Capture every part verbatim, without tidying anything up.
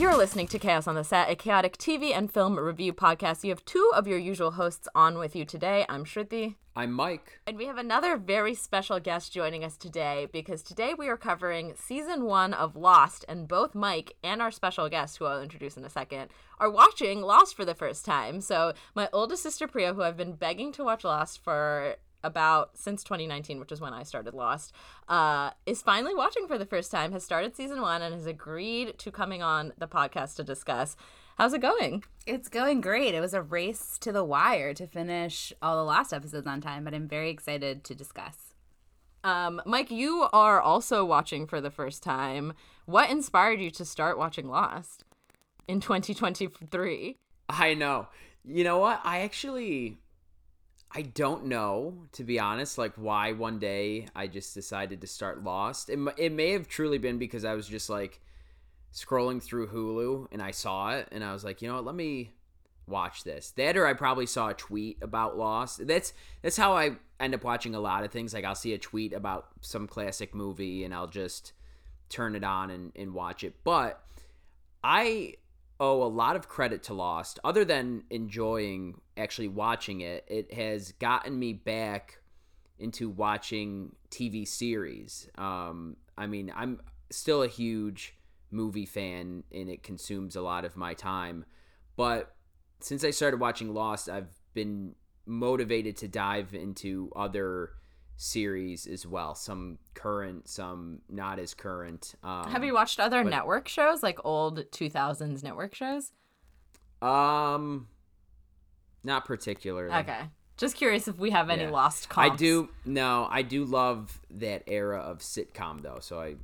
You're listening to Chaos on the Set, a chaotic T V and film review podcast. You have two of your usual hosts on with you today. I'm Shruti. I'm Mike. And we have another very special guest joining us today, because today we are covering season one of Lost, and both Mike and our special guest, who I'll introduce in a second, are watching Lost for the first time. So my oldest sister Priya, who I've been begging to watch Lost for about since twenty nineteen, which is when I started Lost, uh, is finally watching for the first time, has started season one, and has agreed to coming on the podcast to discuss. How's it going? It's going great. It was a race to the wire to finish all the Lost episodes on time, but I'm very excited to discuss. Um, Mike, you are also watching for the first time. What inspired you to start watching Lost in twenty twenty-three? I know. You know what? I actually... I don't know, to be honest, like why one day I just decided to start Lost. It, it may have truly been because I was just like scrolling through Hulu and I saw it and I was like, you know what, let me watch this. That or I probably saw a tweet about Lost. That's that's how I end up watching a lot of things. Like I'll see a tweet about some classic movie and I'll just turn it on and, and watch it. But I owe a lot of credit to Lost, other than enjoying actually watching it. It has gotten me back into watching T V series. Um, I mean, I'm still a huge movie fan and it consumes a lot of my time. But since I started watching Lost, I've been motivated to dive into other series as well. Some current, some not as current. Um, Have you watched other but, network shows, like old two thousands network shows? Um... Not particularly. Okay. Just curious if we have any yeah. Lost comps. I do. No, I do love that era of sitcom, though. So I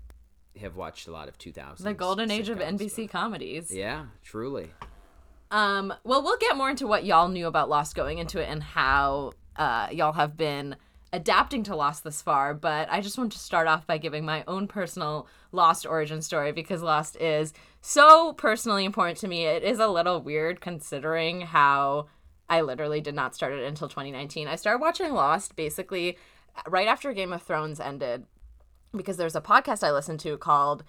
have watched a lot of two thousands. The golden age of N B C but... comedies. Yeah, truly. Um. Well, we'll get more into what y'all knew about Lost going into it and how uh, y'all have been adapting to Lost this far. But I just want to start off by giving my own personal Lost origin story, because Lost is so personally important to me. It is a little weird considering how... I literally did not start it until twenty nineteen. I started watching Lost basically right after Game of Thrones ended, because there's a podcast I listened to called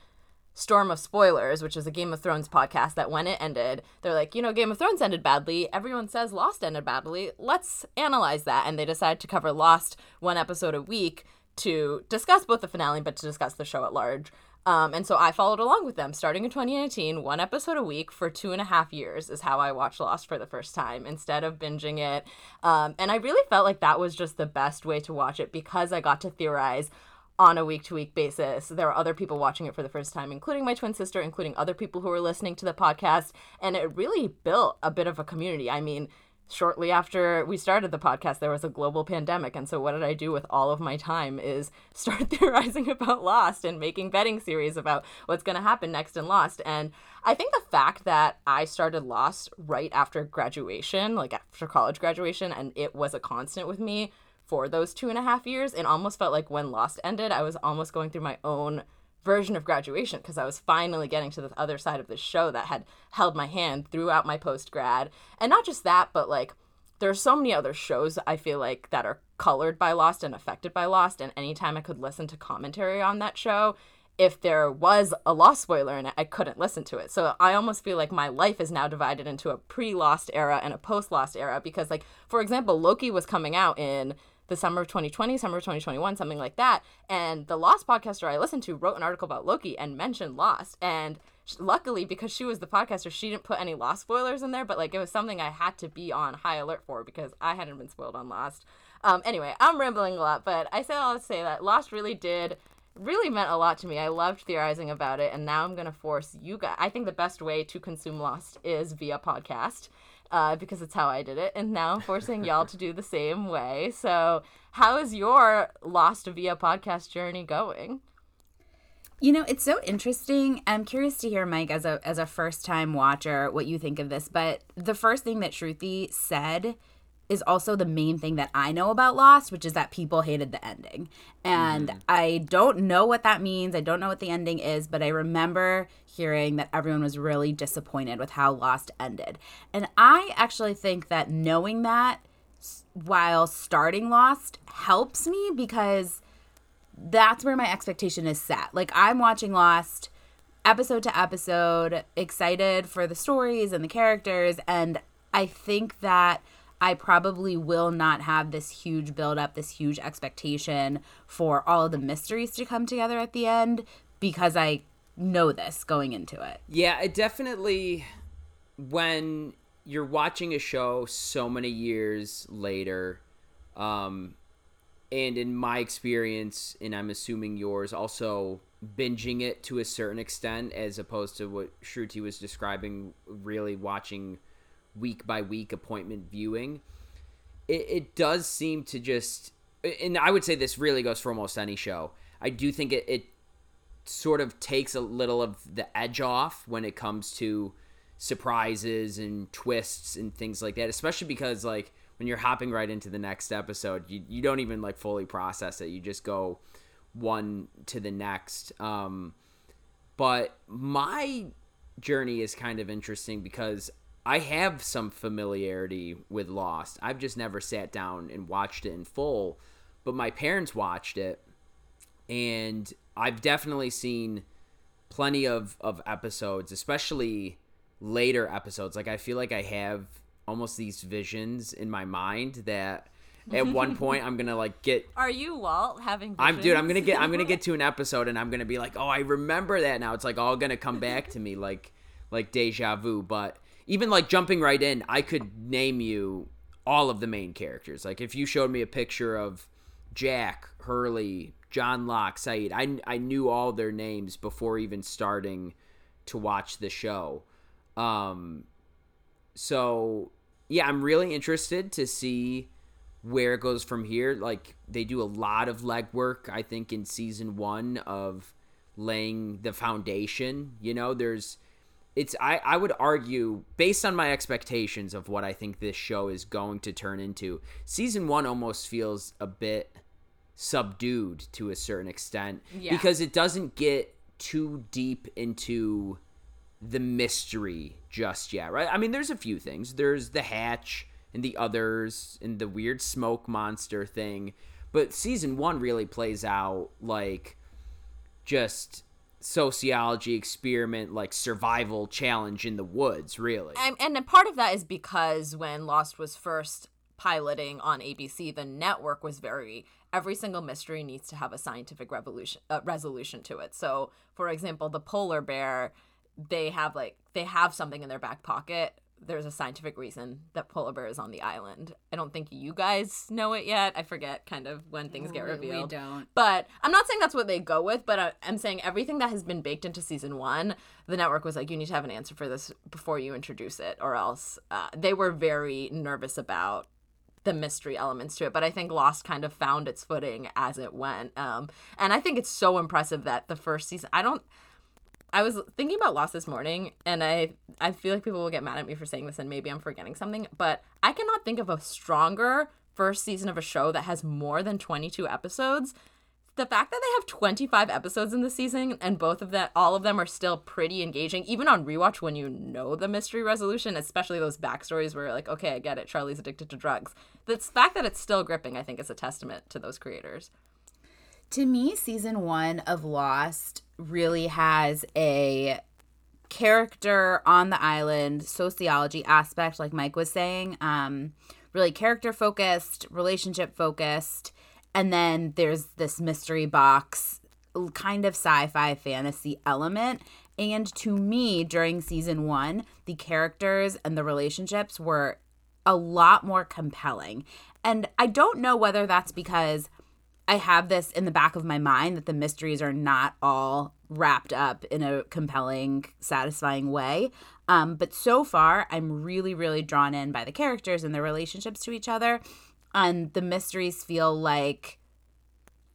Storm of Spoilers, which is a Game of Thrones podcast that when it ended, they're like, you know, Game of Thrones ended badly. Everyone says Lost ended badly. Let's analyze that. And they decided to cover Lost one episode a week to discuss both the finale, but to discuss the show at large. Um, and so I followed along with them, starting in twenty nineteen, one episode a week for two and a half years is how I watched Lost for the first time, instead of binging it. Um, and I really felt like that was just the best way to watch it, because I got to theorize on a week-to-week basis. There were other people watching it for the first time, including my twin sister, including other people who were listening to the podcast. And it really built a bit of a community. I mean, shortly after we started the podcast, there was a global pandemic. And so what did I do with all of my time is start theorizing about Lost and making betting series about what's going to happen next in Lost. And I think the fact that I started Lost right after graduation, like after college graduation, and it was a constant with me for those two and a half years, it almost felt like when Lost ended, I was almost going through my own version of graduation, because I was finally getting to the other side of the show that had held my hand throughout my post-grad. And not just that, but like there are so many other shows I feel like that are colored by Lost and affected by Lost, and anytime I could listen to commentary on that show, if there was a Lost spoiler in it, I couldn't listen to it. So I almost feel like my life is now divided into a pre-Lost era and a post-Lost era, because like, for example, Loki was coming out in the summer of twenty twenty, summer of twenty twenty-one, something like that. And the Lost podcaster I listened to wrote an article about Loki and mentioned Lost. And luckily, because she was the podcaster, she didn't put any Lost spoilers in there, but like it was something I had to be on high alert for, because I hadn't been spoiled on Lost. Um, anyway, I'm rambling a lot, but I say I'll say that Lost really did, really meant a lot to me. I loved theorizing about it, and now I'm going to force you guys. I think the best way to consume Lost is via podcast. Uh, because it's how I did it, and now I'm forcing y'all to do the same way. So how is your Lost via podcast journey going? You know, it's so interesting. I'm curious to hear, Mike, as a as a first-time watcher, what you think of this. But the first thing that Shruti said is also the main thing that I know about Lost, which is that people hated the ending. And mm. I don't know what that means. I don't know what the ending is, but I remember hearing that everyone was really disappointed with how Lost ended. And I actually think that knowing that while starting Lost helps me, because that's where my expectation is set. Like, I'm watching Lost episode to episode, excited for the stories and the characters. And I think that I probably will not have this huge buildup, this huge expectation for all of the mysteries to come together at the end, because I know this going into it. Yeah, it definitely, when you're watching a show so many years later, um, and in my experience, and I'm assuming yours, also binging it to a certain extent, as opposed to what Shruti was describing, really watching week by week appointment viewing, it, it does seem to just, and I would say this really goes for almost any show, I do think it, it sort of takes a little of the edge off when it comes to surprises and twists and things like that, especially because, like, when you're hopping right into the next episode, you, you don't even, like, fully process it. You just go one to the next. Um, but my journey is kind of interesting because I have some familiarity with Lost. I've just never sat down and watched it in full, but my parents watched it, and I've definitely seen plenty of, of episodes, especially later episodes. Like, I feel like I have almost these visions in my mind that at one point I'm going to, like, get... Are you, Walt, having visions? I'm, dude, I'm going to get I'm gonna get to an episode, and I'm going to be like, oh, I remember that now. It's, like, all going to come back to me like like deja vu, but... Even, like, jumping right in, I could name you all of the main characters. Like, if you showed me a picture of Jack, Hurley, John Locke, Saeed, I, I knew all their names before even starting to watch the show. Um, so, yeah, I'm really interested to see where it goes from here. Like, they do a lot of legwork, I think, in season one of laying the foundation. You know, there's... It's I, I would argue, based on my expectations of what I think this show is going to turn into, season one almost feels a bit subdued to a certain extent. Yeah. Because it doesn't get too deep into the mystery just yet, right? I mean, there's a few things. There's the hatch and the others and the weird smoke monster thing. But season one really plays out like just... sociology experiment, like survival challenge in the woods, really. And, and a part of that is because when Lost was first piloting on A B C, the network was very, every single mystery needs to have a scientific revolution uh, resolution to it. So, for example, the polar bear, they have like they have something in their back pocket. There's a scientific reason that polar bear is on the island. I don't think you guys know it yet. I forget kind of when things get revealed. We don't. But I'm not saying that's what they go with, but I, I'm saying everything that has been baked into season one, the network was like, you need to have an answer for this before you introduce it, or else. Uh, they were very nervous about the mystery elements to it, but I think Lost kind of found its footing as it went. Um, and I think it's so impressive that the first season, I don't... I was thinking about Lost this morning, and I, I feel like people will get mad at me for saying this, and maybe I'm forgetting something, but I cannot think of a stronger first season of a show that has more than twenty-two episodes. The fact that they have twenty-five episodes in the season, and both of that, all of them are still pretty engaging, even on rewatch when you know the mystery resolution, especially those backstories where you're like, okay, I get it, Charlie's addicted to drugs. The fact that it's still gripping, I think, is a testament to those creators. To me, season one of Lost really has a character on the island sociology aspect, like Mike was saying, um, really character-focused, relationship-focused, and then there's this mystery box kind of sci-fi fantasy element. And to me, during season one, the characters and the relationships were a lot more compelling. And I don't know whether that's because I have this in the back of my mind that the mysteries are not all wrapped up in a compelling, satisfying way. Um, but so far, I'm really, really drawn in by the characters and their relationships to each other. And the mysteries feel like,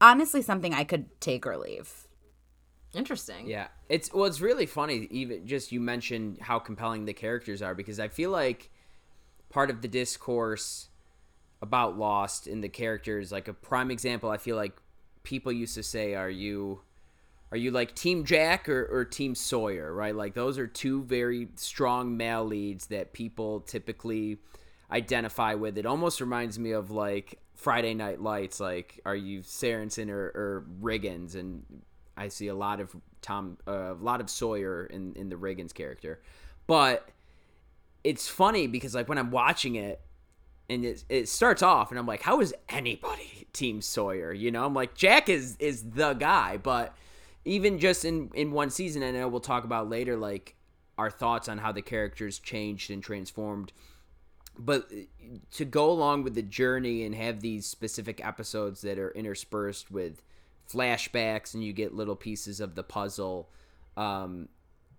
honestly, something I could take or leave. Interesting. Yeah. It's, well, it's really funny, even just you mentioned how compelling the characters are, because I feel like part of the discourse about Lost in the characters, like a prime example, I feel like people used to say, are you are you like Team Jack or, or Team Sawyer, right? Like those are two very strong male leads that people typically identify with. It almost reminds me of like Friday Night Lights, like are you Sorensen or, or Riggins? And I see a lot of Tom, uh, a lot of Sawyer in, in the Reagan's character. But it's funny because, like, when I'm watching it, and it, it starts off, and I'm like, how is anybody Team Sawyer? You know, I'm like, Jack is, is the guy. But even just in, in one season, and I know we'll talk about later, like, our thoughts on how the characters changed and transformed. But to go along with the journey and have these specific episodes that are interspersed with flashbacks and you get little pieces of the puzzle um,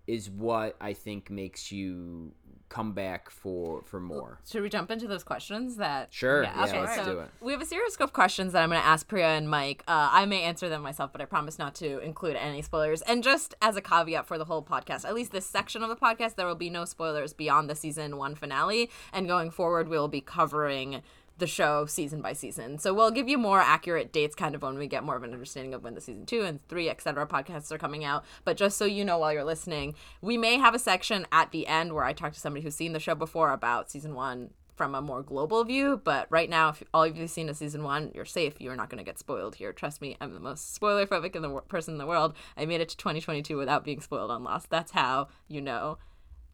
is what I think makes you come back for, for more. Should we jump into those questions? That Sure. Yeah, yeah, okay, let's so do it. We have a series of questions that I'm going to ask Priya and Mike. Uh, I may answer them myself, but I promise not to include any spoilers. And just as a caveat for the whole podcast, at least this section of the podcast, there will be no spoilers beyond the season one finale. And going forward, we'll be covering the show season by season. So we'll give you more accurate dates kind of when we get more of an understanding of when the season two and three, et cetera, podcasts are coming out. But just so you know, while you're listening, we may have a section at the end where I talk to somebody who's seen the show before about season one from a more global view. But right now, if all of you've seen a season one, you're safe. You're not going to get spoiled here. Trust me, I'm the most spoiler phobic in the wor- person in the world. I made it to twenty twenty-two without being spoiled on Lost. That's how you know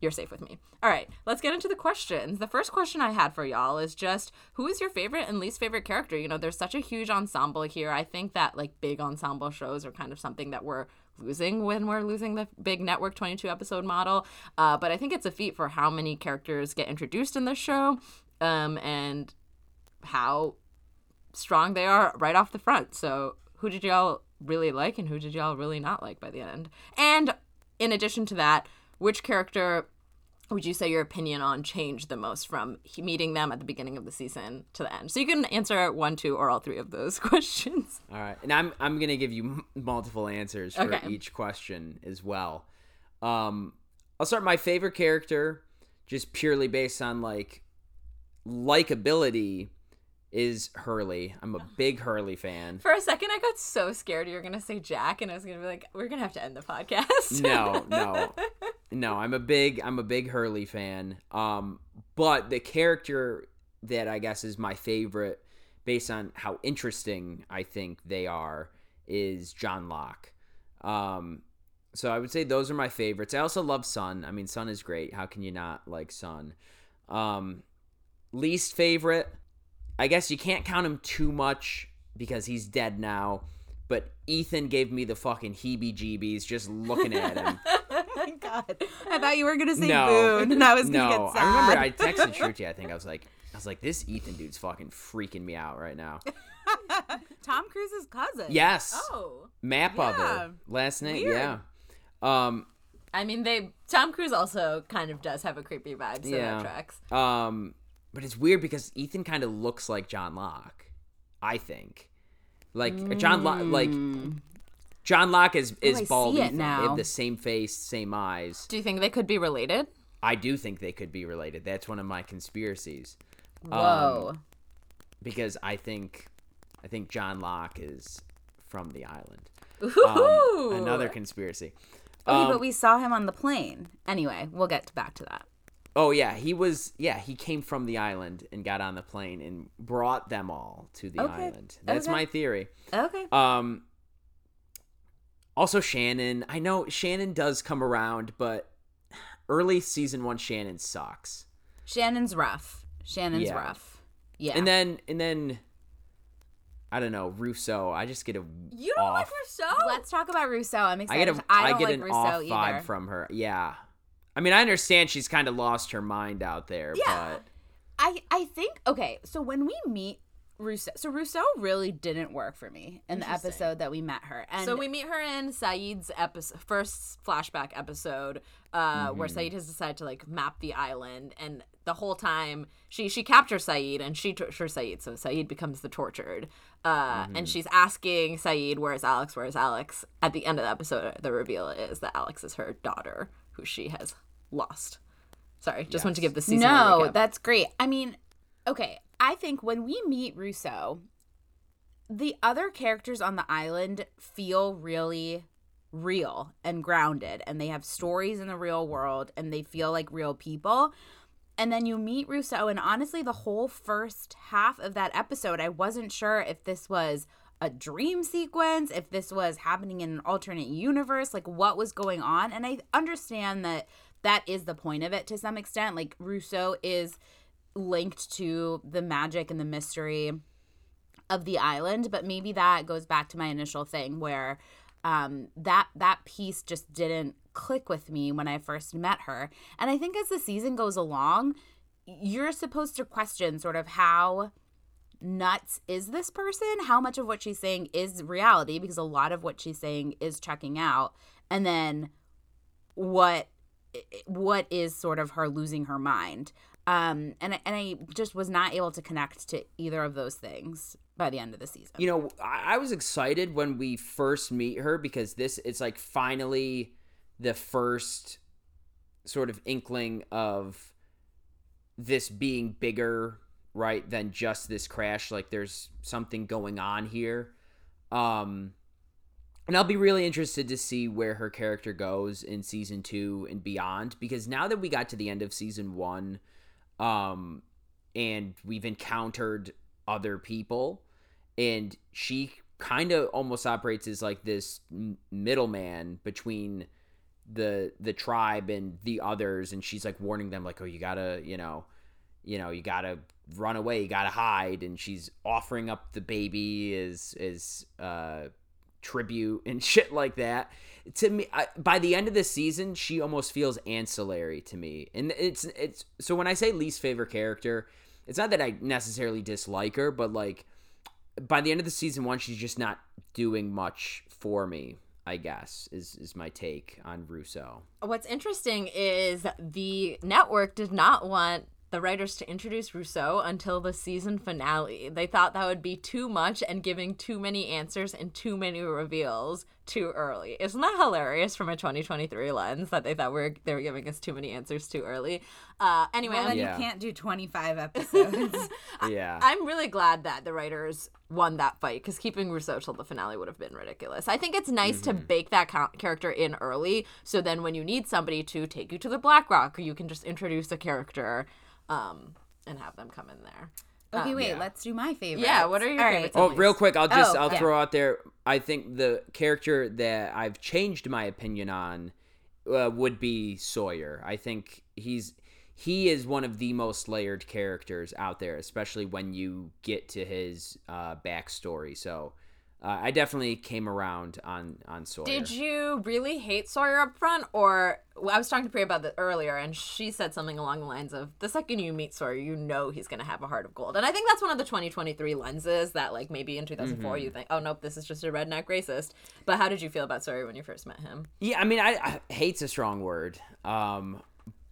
you're safe with me. All right, let's get into the questions. The first question I had for y'all is just, who is your favorite and least favorite character? You know, there's such a huge ensemble here. I think that, like, big ensemble shows are kind of something that we're losing when we're losing the big network twenty-two episode model. Uh, but I think it's a feat for how many characters get introduced in this show um, and how strong they are right off the front. So who did y'all really like and who did y'all really not like by the end? And in addition to that, which character would you say your opinion on changed the most from meeting them at the beginning of the season to the end? So you can answer one, two, or all three of those questions. All right. And I'm I'm going to give you multiple answers for okay. each question as well. Um, I'll start my favorite character just purely based on, like, likability is Hurley. I'm a big Hurley fan. For a second, I got so scared you were going to say Jack, and I was going to be like, we're going to have to end the podcast. No, no. No, I'm a big I'm a big Hurley fan. Um, but the character that I guess is my favorite based on how interesting I think they are is John Locke. Um, so I would say those are my favorites. I also love Sun. I mean, Sun is great. How can you not like Sun? Um, least favorite, I guess you can't count him too much because he's dead now. But Ethan gave me the fucking heebie-jeebies just looking at him. God. I thought you were gonna say no, Boone, and I was no. gonna get sad. I remember I texted Shruti. I think I was like, I was like, this Ethan dude's fucking freaking me out right now. Tom Cruise's cousin. Yes. Oh. Map yeah. of it. Last name. Weird. Yeah. Um. I mean, they. Tom Cruise also kind of does have a creepy vibe. So yeah. That tracks. Um. But it's weird because Ethan kind of looks like John Locke. I think. Like mm. John Locke. Like. John Locke is, is oh, bald. They have the same face, same eyes. Do you think they could be related? I do think they could be related. That's one of my conspiracies. Whoa. Um, because I think I think John Locke is from the island. Ooh. Um, another conspiracy. Um, okay, but we saw him on the plane. Anyway, we'll get back to that. Oh, yeah. He was, yeah, he came from the island and got on the plane and brought them all to the okay. island. That's okay. my theory. Okay. Um. Also, Shannon. I know Shannon does come around, but early season one, Shannon sucks. Shannon's rough. Shannon's yeah. rough. Yeah. And then, and then, I don't know, Rousseau. I just get a You don't off, like Rousseau? Let's talk about Rousseau. I'm excited. I, get a, I don't I get like an Rousseau off either. Vibe from her. Yeah. I mean, I understand she's kind of lost her mind out there. Yeah. But I, I think, okay, so when we meet Rousseau. So Rousseau really didn't work for me in the episode that we met her. And so we meet her in Saeed's episode, first flashback episode uh, mm-hmm. where Saeed has decided to, like, map the island. And the whole time she, she captures Saeed and she tortures Saeed. So Saeed becomes the tortured. Uh, mm-hmm. And she's asking Saeed, where's Alex? Where's Alex? At the end of the episode, the reveal is that Alex is her daughter who she has lost. Sorry, just yes. wanted to give the season. No, that's great. I mean, okay. I think when we meet Rousseau, the other characters on the island feel really real and grounded, and they have stories in the real world, and they feel like real people. And then you meet Rousseau, and honestly, the whole first half of that episode, I wasn't sure if this was a dream sequence, if this was happening in an alternate universe, like what was going on. And I understand that that is the point of it to some extent. Like Rousseau is linked to the magic and the mystery of the island, but maybe that goes back to my initial thing where um, that that piece just didn't click with me when I first met her. And I think as the season goes along, you're supposed to question sort of how nuts is this person, how much of what she's saying is reality, because a lot of what she's saying is checking out, and then what what is sort of her losing her mind. Um, and, and I just was not able to connect to either of those things by the end of the season. You know, I was excited when we first meet her because this it's like finally the first sort of inkling of this being bigger, right, than just this crash. Like there's something going on here. Um, and I'll be really interested to see where her character goes in season two and beyond, because now that we got to the end of season one, um, and we've encountered other people, and she kind of almost operates as like this middleman between the the tribe and the others, and she's like warning them like, oh, you gotta, you know, you know, you gotta run away, you gotta hide, and she's offering up the baby as as uh, tribute and shit like that. To me, I, by the end of the season, she almost feels ancillary to me, and it's it's so when I say least favorite character, it's not that I necessarily dislike her, but like by the end of the season one, she's just not doing much for me, I guess, is, is my take on Rousseau. What's interesting is the network did not want the writers to introduce Rousseau until the season finale. They thought that would be too much and giving too many answers and too many reveals too early. Isn't that hilarious from a twenty twenty-three lens that they thought we're, they were giving us too many answers too early? Uh, anyway, well, then yeah. You can't do twenty-five episodes. yeah, I, I'm really glad that the writers won that fight, because keeping Rousseau till the finale would have been ridiculous. I think it's nice mm-hmm. to bake that co- character in early, so then when you need somebody to take you to the Black Rock, you can just introduce a character Um, and have them come in there. Okay, um, wait, yeah. Let's do my favorites. Yeah, what are your All favorites? Right. Oh, real quick, I'll just, oh, I'll yeah. throw out there, I think the character that I've changed my opinion on uh, would be Sawyer. I think he's, he is one of the most layered characters out there, especially when you get to his uh, backstory, so... Uh, I definitely came around on, on Sawyer. Did you really hate Sawyer up front? Or, well, I was talking to Priya about that earlier, and she said something along the lines of, the second you meet Sawyer, you know he's going to have a heart of gold. And I think that's one of the twenty twenty-three lenses that, like, maybe in two thousand four mm-hmm. you think, oh, nope, this is just a redneck racist. But how did you feel about Sawyer when you first met him? Yeah, I mean, I, I hate's a strong word. Um,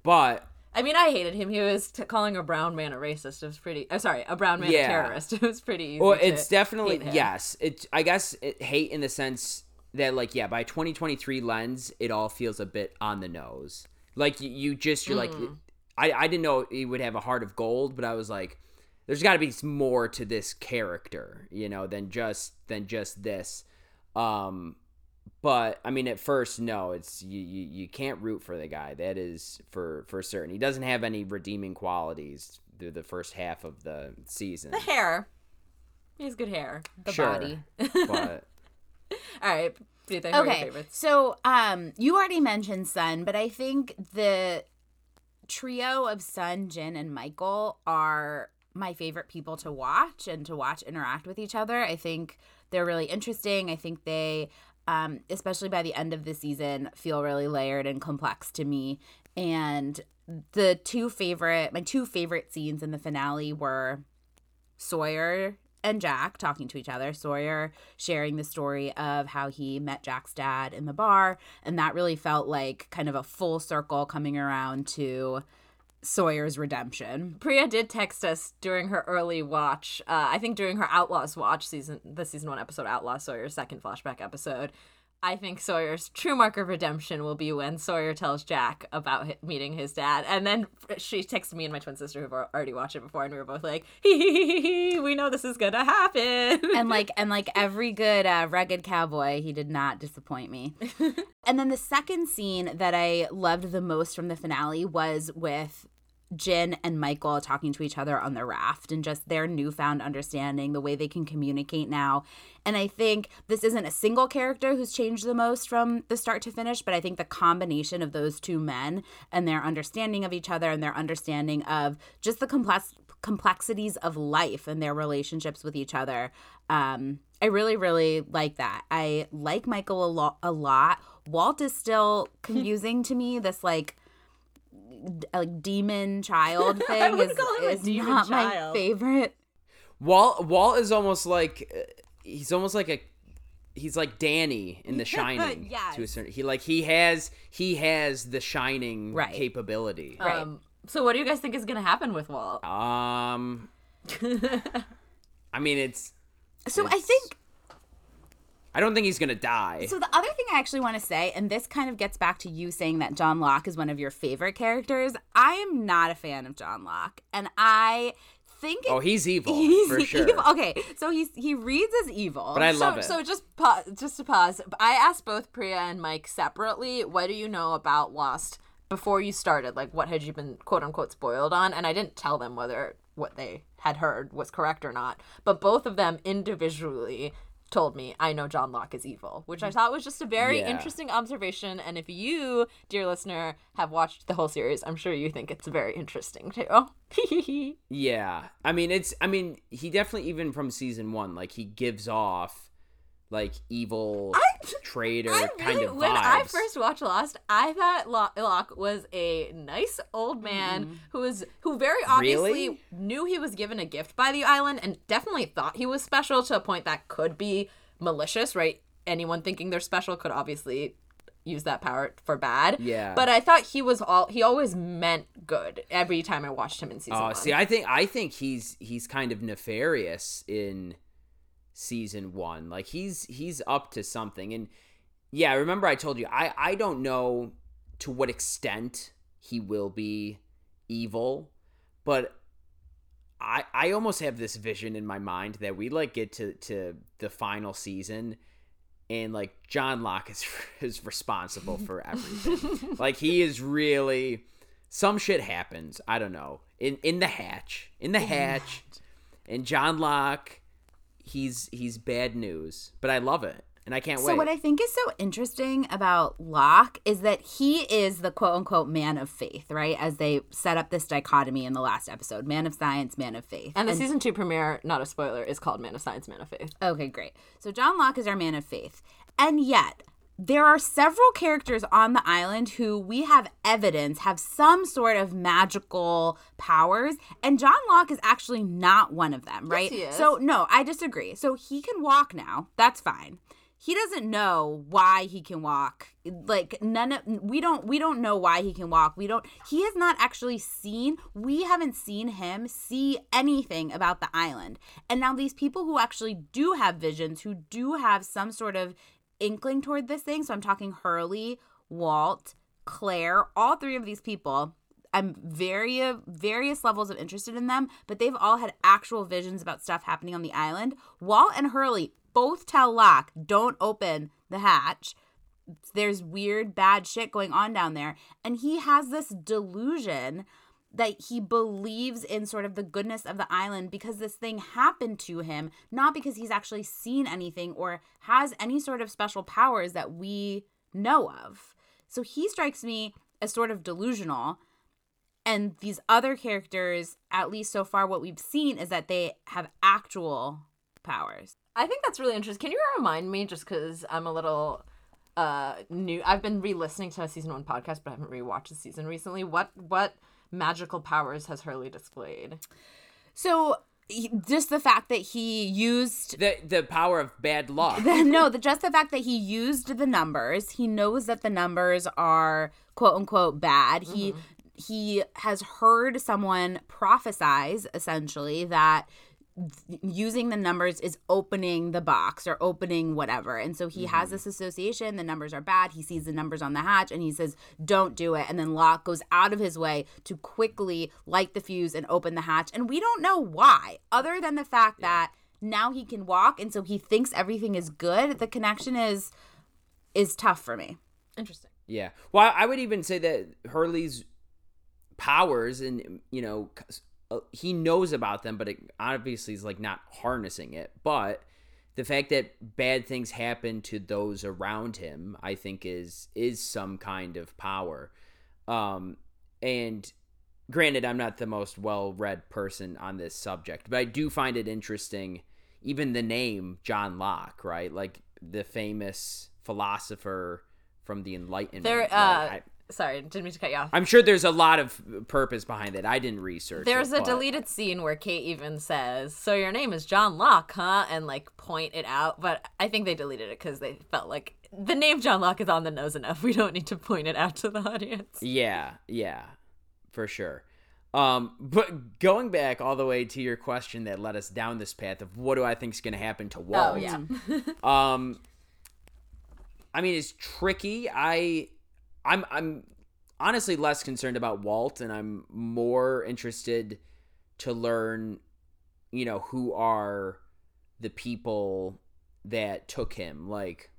but... I mean, I hated him. He was t- calling a brown man a racist. It was pretty... Oh, sorry, a brown man yeah. a terrorist. It was pretty easy Well, it's to definitely... Hate him. Yes. It, I guess it, hate in the sense that, like, yeah, by twenty twenty-three lens, it all feels a bit on the nose. Like, you, you just... You're mm. like... I, I didn't know he would have a heart of gold, but I was like, there's got to be more to this character, you know, than just than just this. Um... But I mean, at first, no, it's you, you, you can't root for the guy. That is for, for certain. He doesn't have any redeeming qualities through the first half of the season. The hair. He has good hair. The sure, body. But all right. Okay. Your favorites? So um you already mentioned Sun, but I think the trio of Sun, Jin, and Michael are my favorite people to watch and to watch interact with each other. I think they're really interesting. I think they Um, especially by the end of the season, feel really layered and complex to me. And the two favorite, my two favorite scenes in the finale were Sawyer and Jack talking to each other. Sawyer sharing the story of how he met Jack's dad in the bar. And that really felt like kind of a full circle coming around to Sawyer's redemption. Priya did text us during her early watch, uh, I think during her Outlaws watch, season, the season one episode, Outlaw Sawyer's second flashback episode, I think Sawyer's true mark of redemption will be when Sawyer tells Jack about meeting his dad. And then she texted me and my twin sister who've already watched it before, and we were both like, hee hee hee hee hee, we know this is gonna happen. And like, and like every good uh, rugged cowboy, he did not disappoint me. And then the second scene that I loved the most from the finale was with Jin and Michael talking to each other on the raft and just their newfound understanding, the way they can communicate now. And I think this isn't a single character who's changed the most from the start to finish, but I think the combination of those two men and their understanding of each other and their understanding of just the complex complexities of life and their relationships with each other, um, I really, really like that. I like Michael a, lo- a lot. Walt is still confusing to me. This, like, like demon child thing I is, call him is a demon not child. My favorite. Walt Walt is almost like he's almost like a he's like Danny in The Shining. Yes. To a certain, he like he has he has the Shining right. capability. Right. Um, so what do you guys think is going to happen with Walt? Um, I mean it's so it's, I think. I don't think he's going to die. So the other thing I actually want to say, and this kind of gets back to you saying that John Locke is one of your favorite characters. I am not a fan of John Locke, and I think Oh, he's evil, he's for sure. Evil. Okay, so he's, he reads as evil. But I so, love it. So just, pa- just to pause, I asked both Priya and Mike separately, what do you know about Lost before you started? Like, what had you been, quote-unquote, spoiled on? And I didn't tell them whether what they had heard was correct or not. But both of them individually told me, I know John Locke is evil, which I thought was just a very yeah. interesting observation. And if you, dear listener, have watched the whole series, I'm sure you think it's very interesting too. yeah. I mean, it's, I mean, he definitely, even from season one, like, he gives off, like, evil I, traitor I really, kind of vibes. When I first watched Lost, I thought Locke was a nice old man mm. who was who very obviously really? knew he was given a gift by the island and definitely thought he was special to a point that could be malicious, right? Anyone thinking they're special could obviously use that power for bad. Yeah. But I thought he was all he always meant good every time I watched him in season uh, one. Oh, see, I think I think he's he's kind of nefarious in season one. Like, he's he's up to something. And yeah, remember I told you I I don't know to what extent he will be evil, but I I almost have this vision in my mind that we like get to to the final season and like John Locke is is responsible for everything. Like, he is really, some shit happens, I don't know, in in the hatch in the hatch and John Locke, He's he's bad news, but I love it, and I can't wait. So what I think is so interesting about Locke is that he is the quote-unquote man of faith, right? As they set up this dichotomy in the last episode, man of science, man of faith. And the and, season two premiere, not a spoiler, is called Man of Science, Man of Faith. Okay, great. So John Locke is our man of faith, and yet there are several characters on the island who we have evidence have some sort of magical powers, and John Locke is actually not one of them, right? Yes, he is. So, no, I disagree. So he can walk now. That's fine. He doesn't know why he can walk. Like, none of we don't we don't know why he can walk. We don't he has not actually seen we haven't seen him see anything about the island. And now these people who actually do have visions, who do have some sort of inkling toward this thing, so I'm talking Hurley, Walt, Claire, all three of these people, I'm very uh, various levels of interested in them, but they've all had actual visions about stuff happening on the island. Walt and Hurley both tell Locke, don't open the hatch, there's weird bad shit going on down there, and he has this delusion that he believes in sort of the goodness of the island because this thing happened to him, not because he's actually seen anything or has any sort of special powers that we know of. So he strikes me as sort of delusional. And these other characters, at least so far what we've seen, is that they have actual powers. I think that's really interesting. Can you remind me, just because I'm a little... uh, new. I've been re-listening to a season one podcast, but I haven't rewatched the season recently. What... what magical powers has Hurley displayed? So he, just the fact that he used the the power of bad luck. The, no, the, just the fact that he used the numbers. He knows that the numbers are quote unquote bad. Mm-hmm. He he has heard someone prophesize essentially that th- using the numbers is opening the box or opening whatever. And so he mm-hmm. has this association. The numbers are bad. He sees the numbers on the hatch and he says, don't do it. And then Locke goes out of his way to quickly light the fuse and open the hatch. And we don't know why, other than the fact yeah. that now he can walk. And so he thinks everything is good. The connection is, is tough for me. Interesting. Yeah. Well, I would even say that Hurley's powers, and, you know, he knows about them, but it obviously is like not harnessing it. But the fact that bad things happen to those around him, I think is, is some kind of power. Um, and granted, I'm not the most well-read person on this subject, but I do find it interesting, even the name John Locke, right? Like the famous philosopher from the Enlightenment. There, uh, I, sorry, didn't mean to cut you off. I'm sure there's a lot of purpose behind it. I didn't research There's it, a but... deleted scene where Kate even says, "So your name is John Locke, huh?" And like point it out. But I think they deleted it because they felt like the name John Locke is on the nose enough. We don't need to point it out to the audience. Yeah, yeah. For sure. Um, but going back all the way to your question that led us down this path of what do I think is going to happen to Walt? Oh, yeah. um, I mean, it's tricky. I, I'm, I'm honestly less concerned about Walt, and I'm more interested to learn, you know, who are the people that took him? Like,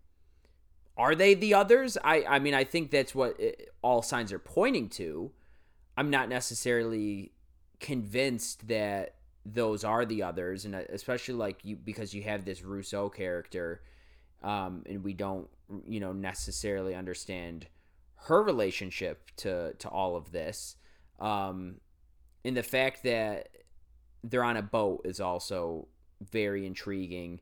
are they the others? I, I mean, I think that's what it, all signs are pointing to. I'm not necessarily convinced that those are the others, and especially like you, because you have this Rousseau character, um, and we don't, you know, necessarily understand her relationship to, to all of this. Um, and the fact that they're on a boat is also very intriguing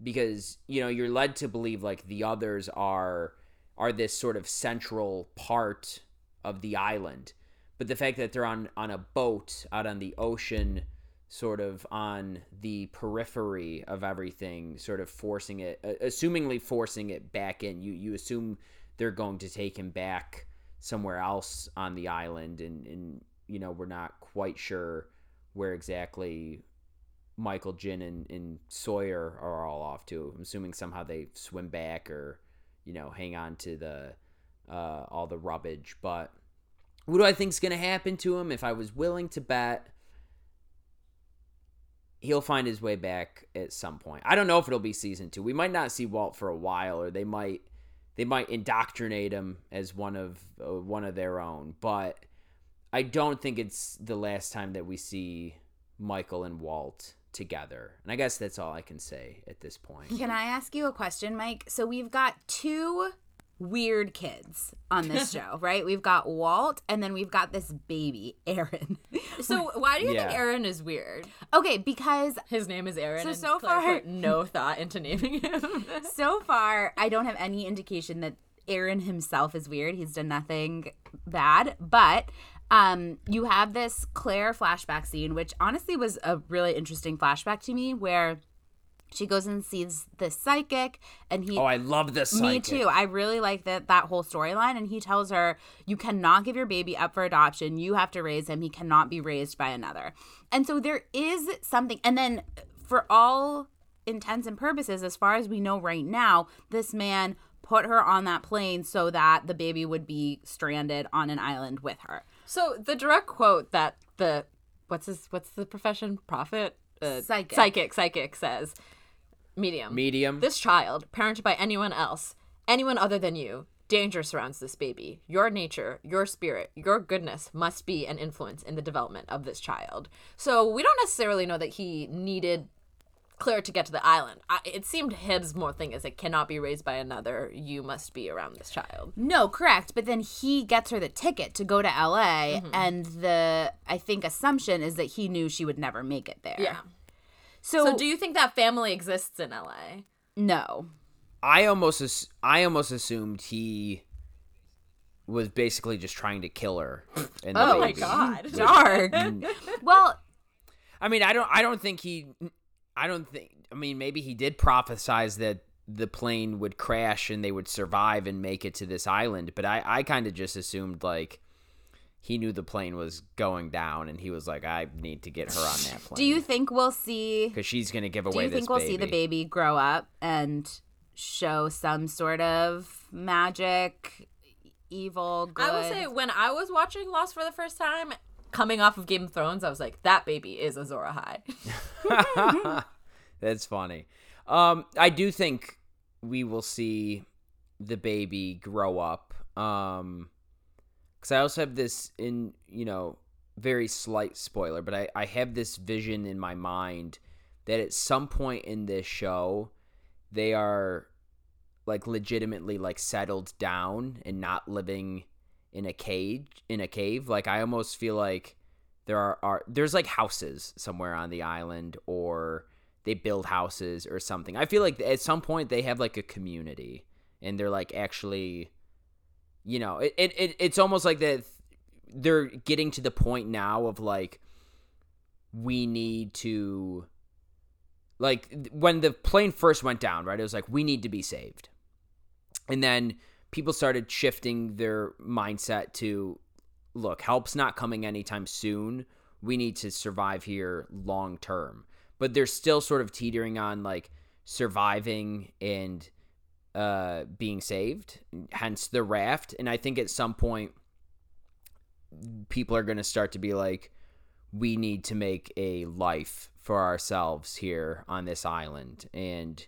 because, you know, you're led to believe like the others are, are this sort of central part of the island. But the fact that they're on, on a boat out on the ocean, sort of on the periphery of everything, sort of forcing it, assumingly forcing it back in. You you assume they're going to take him back somewhere else on the island, and, and you know, we're not quite sure where exactly Michael, Jin, and, and Sawyer are all off to. I'm assuming somehow they swim back or, you know, hang on to the uh, all the rubbish, but... What do I think is going to happen to him? If I was willing to bet, he'll find his way back at some point. I don't know if it'll be season two. We might not see Walt for a while, or they might they might indoctrinate him as one of uh, one of their own. But I don't think it's the last time that we see Michael and Walt together. And I guess that's all I can say at this point. Can I ask you a question, Mike? So we've got two... weird kids on this show, right? We've got Walt, and then we've got this baby, Aaron. So why do you yeah. think Aaron is weird? Okay, because... his name is Aaron, so, and so Claire far, put no thought into naming him. So far, I don't have any indication that Aaron himself is weird. He's done nothing bad, but... Um, you have this Claire flashback scene, which honestly was a really interesting flashback to me, where... she goes and sees the psychic, and he... oh, I love this psychic. Me too. I really like that that whole storyline, and he tells her, you cannot give your baby up for adoption. You have to raise him. He cannot be raised by another. And so there is something... and then for all intents and purposes, as far as we know right now, this man put her on that plane so that the baby would be stranded on an island with her. So the direct quote that the... what's his, what's the profession? Prophet? Uh, psychic. Psychic, psychic says... Medium. Medium. This child, parented by anyone else, anyone other than you, danger surrounds this baby. Your nature, your spirit, your goodness must be an influence in the development of this child. So we don't necessarily know that he needed Claire to get to the island. I, it seemed his more thing is it cannot be raised by another. You must be around this child. No, correct. But then he gets her the ticket to go to L A, mm-hmm. and the, I think, assumption is that he knew she would never make it there. Yeah. So, so do you think that family exists in L A? No. I almost I almost assumed he was basically just trying to kill her. And oh my god, dark. Well, I mean, I don't I don't think he I don't think I mean, maybe he did prophesize that the plane would crash and they would survive and make it to this island, but I I kind of just assumed like he knew the plane was going down, and he was like, I need to get her on that plane. Do you think we'll see... because she's going to give away this baby. Do you think we'll see the baby grow up and show some sort of magic, evil, good? I will say, when I was watching Lost for the first time, coming off of Game of Thrones, I was like, that baby is Azor Ahai. That's funny. Um, I do think we will see the baby grow up. Um... because I also have this in, you know, very slight spoiler, but I, I have this vision in my mind that at some point in this show, they are, like, legitimately, like, settled down and not living in a cage, in a cave. Like, I almost feel like there are, are there's, like, houses somewhere on the island, or they build houses or something. I feel like at some point they have, like, a community, and they're, like, actually, you know, it, it, it it's almost like that they're getting to the point now of, like, we need to... Like, when the plane first went down, right, it was like, we need to be saved. And then people started shifting their mindset to, look, help's not coming anytime soon. We need to survive here long term. But they're still sort of teetering on, like, surviving and uh, being saved, hence the raft. And I think at some point, people are going to start to be like, we need to make a life for ourselves here on this island, and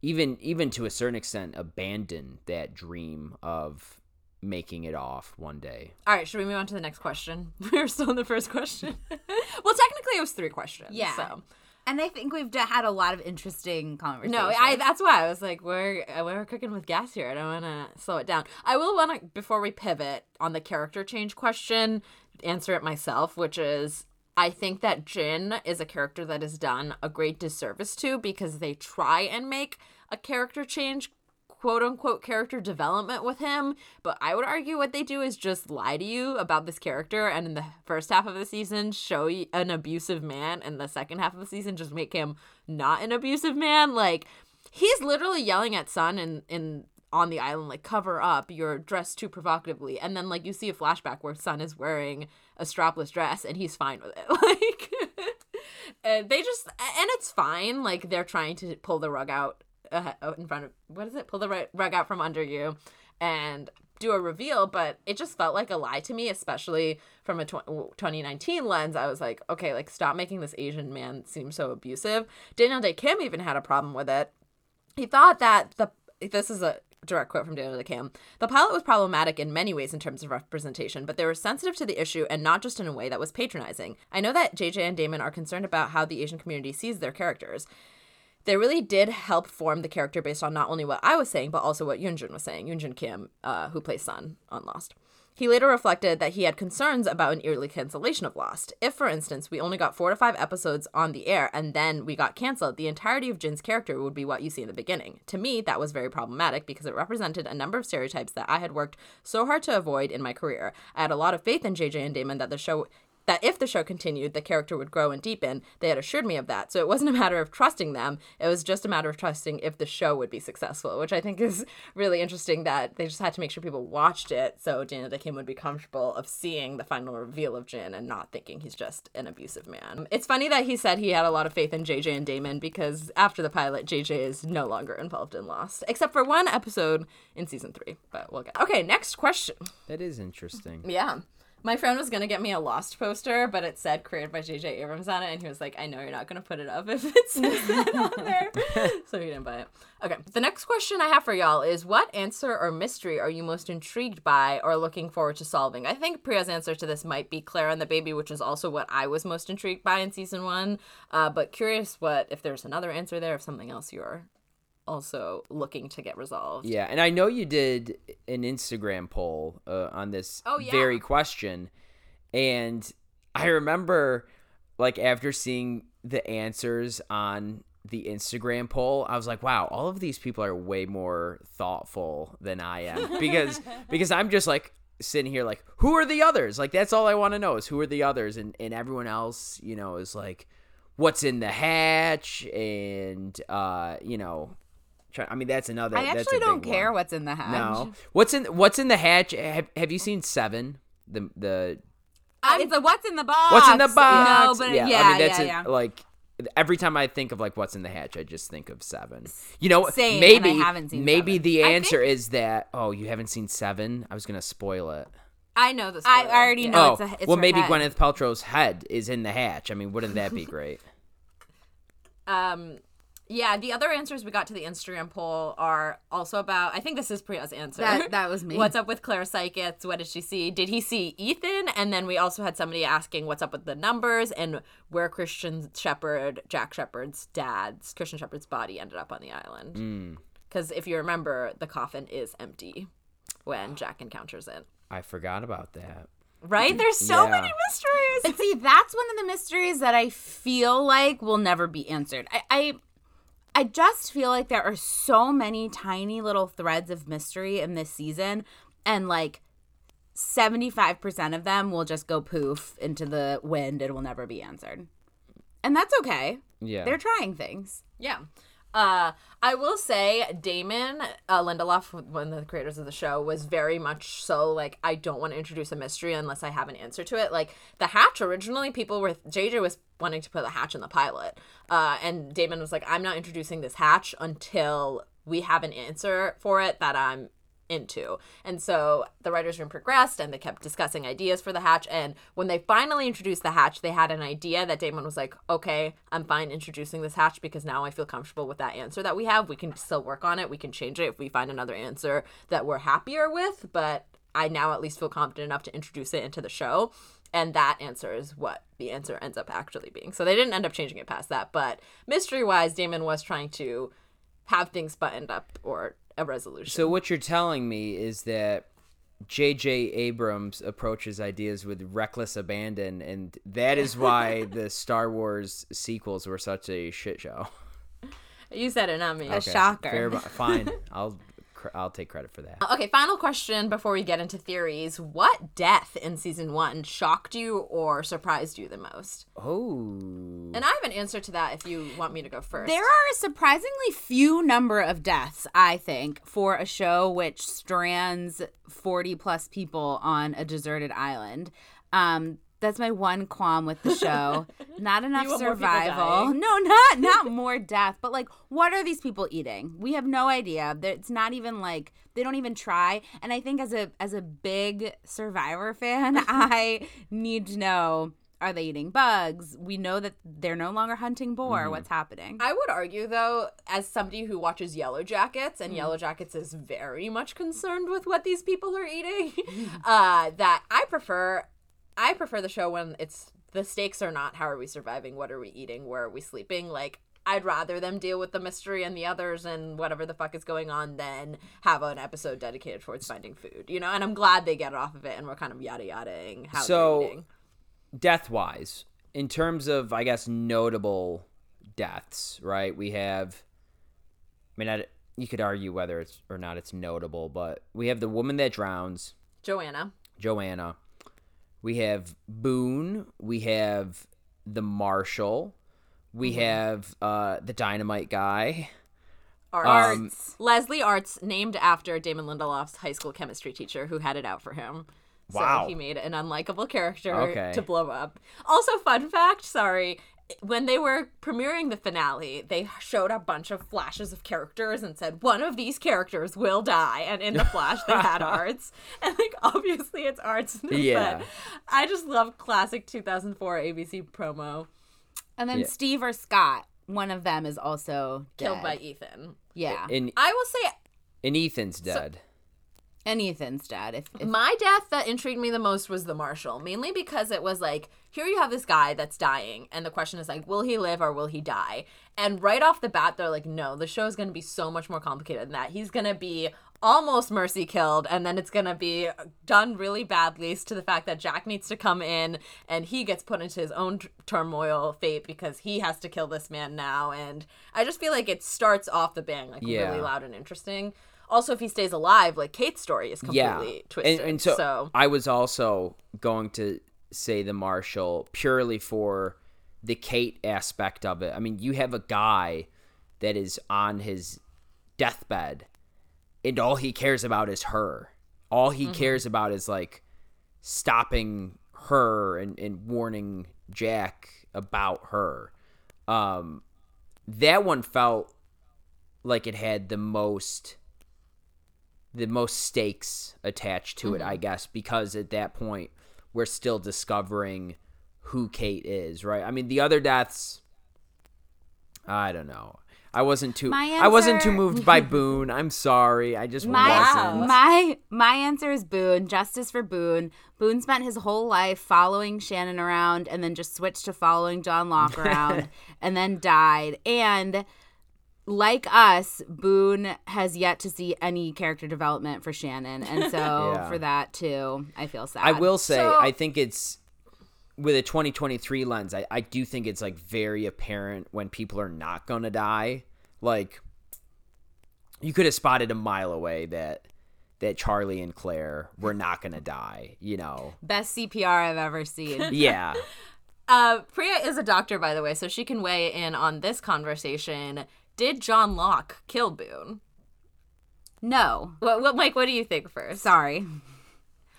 even even to a certain extent abandon that dream of making it off one day. All right, should we move on to the next question? We're still in the first question. Well, technically it was three questions. Yeah. So. And I think we've had a lot of interesting conversations. No, I, that's why I was like, we're we're cooking with gas here. I don't want to slow it down. I will want to, before we pivot on the character change question, answer it myself, which is, I think that Jin is a character that is done a great disservice to, because they try and make a character change, quote-unquote character development with him, but I would argue what they do is just lie to you about this character, and in the first half of the season show you an abusive man, and the second half of the season just make him not an abusive man. Like, he's literally yelling at Sun and in, in on the island, like, cover up, you're dressed too provocatively, and then, like, you see a flashback where Sun is wearing a strapless dress and he's fine with it. Like, and they just, and it's fine, like, they're trying to pull the rug out uh, in front of, what is it, pull the rug out from under you and do a reveal, but it just felt like a lie to me, especially from a twenty nineteen lens. I was like, okay, like, stop making this Asian man seem so abusive. Daniel Day Kim even had a problem with it. He thought that the, this is a direct quote from Daniel Day Kim, the pilot was problematic in many ways in terms of representation, but they were sensitive to the issue and not just in a way that was patronizing. I know that J J and Damon are concerned about how the Asian community sees their characters. They really did help form the character based on not only what I was saying, but also what Yoonjun was saying, Yoonjun Kim, uh, who plays Sun on Lost. He later reflected that he had concerns about an early cancellation of Lost. If, for instance, we only got four to five episodes on the air and then we got canceled, the entirety of Jin's character would be what you see in the beginning. To me, that was very problematic because it represented a number of stereotypes that I had worked so hard to avoid in my career. I had a lot of faith in J J and Damon that the show... that if the show continued, the character would grow and deepen. They had assured me of that. So it wasn't a matter of trusting them. It was just a matter of trusting if the show would be successful, which I think is really interesting that they just had to make sure people watched it so Daniel Day Kim would be comfortable of seeing the final reveal of Jin and not thinking he's just an abusive man. It's funny that he said he had a lot of faith in J J and Damon because after the pilot, J J is no longer involved in Lost, except for one episode in season three, but we'll get... Okay, next question. That is interesting. Yeah. My friend was going to get me a Lost poster, but it said created by J J Abrams on it, and he was like, I know you're not going to put it up if it says that on there. So he didn't buy it. Okay, the next question I have for y'all is, what answer or mystery are you most intrigued by or looking forward to solving? I think Priya's answer to this might be Claire and the Baby, which is also what I was most intrigued by in season one, uh, but curious what if there's another answer there, if something else you're also looking to get resolved. Yeah, and I know you did an Instagram poll uh, on this oh, yeah. very question, and I remember, like, after seeing the answers on the Instagram poll, I was like, wow, all of these people are way more thoughtful than I am, because because I'm just, like, sitting here like, who are the others? Like, that's all I want to know is who are the others, and, and everyone else, you know, is like, what's in the hatch, and, uh, you know, I mean, that's another. I actually that's a don't care one. What's in the hatch. No, what's in what's in the hatch? Have, have you seen Seven? The the. Uh, it's a what's in the box. What's in the box? No, but yeah, yeah, I mean, that's yeah, a, yeah. Like every time I think of like what's in the hatch, I just think of Seven. You know, Same, maybe I haven't seen maybe Seven. The answer think... is that oh, you haven't seen Seven. I was gonna spoil it. I know the. Spoiler. I already yeah. know. Oh, it's a, it's well, maybe head. Gwyneth Paltrow's head is in the hatch. I mean, wouldn't that be great? um. Yeah, the other answers we got to the Instagram poll are also about, I think this is Priya's answer. That, that was me. What's up with Claire Sykes? What did she see? Did he see Ethan? And then we also had somebody asking what's up with the numbers and where Christian Shepherd, Jack Shepherd's dad's, Christian Shepherd's body ended up on the island. Because mm. if you remember, the coffin is empty when Jack encounters it. I forgot about that. Right? There's so yeah. many mysteries. But see, that's one of the mysteries that I feel like will never be answered. I... I I just feel like there are so many tiny little threads of mystery in this season, and like seventy-five percent of them will just go poof into the wind and will never be answered. And that's okay. Yeah. They're trying things. Yeah. Uh, I will say Damon uh, Lindelof, one of the creators of the show, was very much so like, I don't want to introduce a mystery unless I have an answer to it. Like the hatch originally, people were, J J was wanting to put the hatch in the pilot. Uh, and Damon was like, I'm not introducing this hatch until we have an answer for it that I'm into. And so the writer's room progressed and they kept discussing ideas for the hatch. And when they finally introduced the hatch, they had an idea that Damon was like, okay, I'm fine introducing this hatch because now I feel comfortable with that answer that we have. We can still work on it. We can change it if we find another answer that we're happier with. But I now at least feel confident enough to introduce it into the show. And that answer is what the answer ends up actually being. So they didn't end up changing it past that. But mystery-wise, Damon was trying to have things buttoned up or a resolution. So what you're telling me is that J J Abrams approaches ideas with reckless abandon, and that is why the Star Wars sequels were such a shit show. You said it, not me. Okay. A shocker. Fair, fine. I'll I'll take credit for that. Okay, final question before we get into theories. What death in season one shocked you or surprised you the most? Oh. And I have an answer to that if you want me to go first. There are a surprisingly few number of deaths, I think, for a show which strands forty plus people on a deserted island. Um, that's my one qualm with the show. Not enough survival. No, not not more death. But, like, what are these people eating? We have no idea. It's not even, like, they don't even try. And I think as a as a big Survivor fan, I need to know, are they eating bugs? We know that they're no longer hunting boar. Mm-hmm. What's happening? I would argue, though, as somebody who watches Yellow Jackets, and mm. Yellow Jackets is very much concerned with what these people are eating, uh, that I prefer... I prefer the show when it's the stakes are not how are we surviving, what are we eating, where are we sleeping. Like, I'd rather them deal with the mystery and the others and whatever the fuck is going on than have an episode dedicated towards finding food, you know? And I'm glad they get off of it and we're kind of yada-yadaing how they're eating. So, death-wise, in terms of, I guess, notable deaths, right, we have, I mean, I, you could argue whether it's or not it's notable, but we have the woman that drowns. Joanna. Joanna. We have Boone. We have the Marshal. We mm-hmm. have uh, the Dynamite guy. Arts. Um, Leslie Arts, named after Damon Lindelof's high school chemistry teacher who had it out for him. Wow. So he made an unlikable character okay. to blow up. Also, fun fact, sorry, when they were premiering the finale, they showed a bunch of flashes of characters and said, one of these characters will die. And in the flash, they had Arts. And, like, obviously it's Arts. Yeah. But I just love classic two thousand four A B C promo. And then yeah. Steve or Scott, one of them is also Killed dead. by Ethan. Yeah. And, I will say... And Ethan's dead. So, and Ethan's dad. If, if my death that intrigued me the most was the Marshal, mainly because it was like, here you have this guy that's dying, and the question is like, will he live or will he die? And right off the bat, they're like, no, the show's going to be so much more complicated than that. He's going to be almost mercy killed, and then it's going to be done really badly to the fact that Jack needs to come in, and he gets put into his own t- turmoil fate because he has to kill this man now. And I just feel like it starts off the bang, like yeah. really loud and interesting. Also, if he stays alive, like, Kate's story is completely yeah. twisted. And, and so, so I was also going to say the Marshal purely for the Kate aspect of it. I mean, you have a guy that is on his deathbed, and all he cares about is her. All he mm-hmm. cares about is, like, stopping her and, and warning Jack about her. Um, that one felt like it had the most... the most stakes attached to mm-hmm. it, I guess, because at that point we're still discovering who Kate is, right? I mean, the other deaths, I don't know. I wasn't too my answer, I wasn't too moved by Boone. I'm sorry. I just my, wasn't. My my answer is Boone. Justice for Boone. Boone spent his whole life following Shannon around and then just switched to following John Locke around and then died. And like us, Boone has yet to see any character development for Shannon. And so yeah. for that too, I feel sad. I will say so, I think it's with a twenty twenty-three lens, I, I do think it's like very apparent when people are not going to die. Like, you could have spotted a mile away that that Charlie and Claire were not going to die, you know. Best C P R I've ever seen. Yeah. uh, Priya is a doctor, by the way, so she can weigh in on this conversation. Did John Locke kill Boone? No. What, what, Mike, what do you think first? Sorry.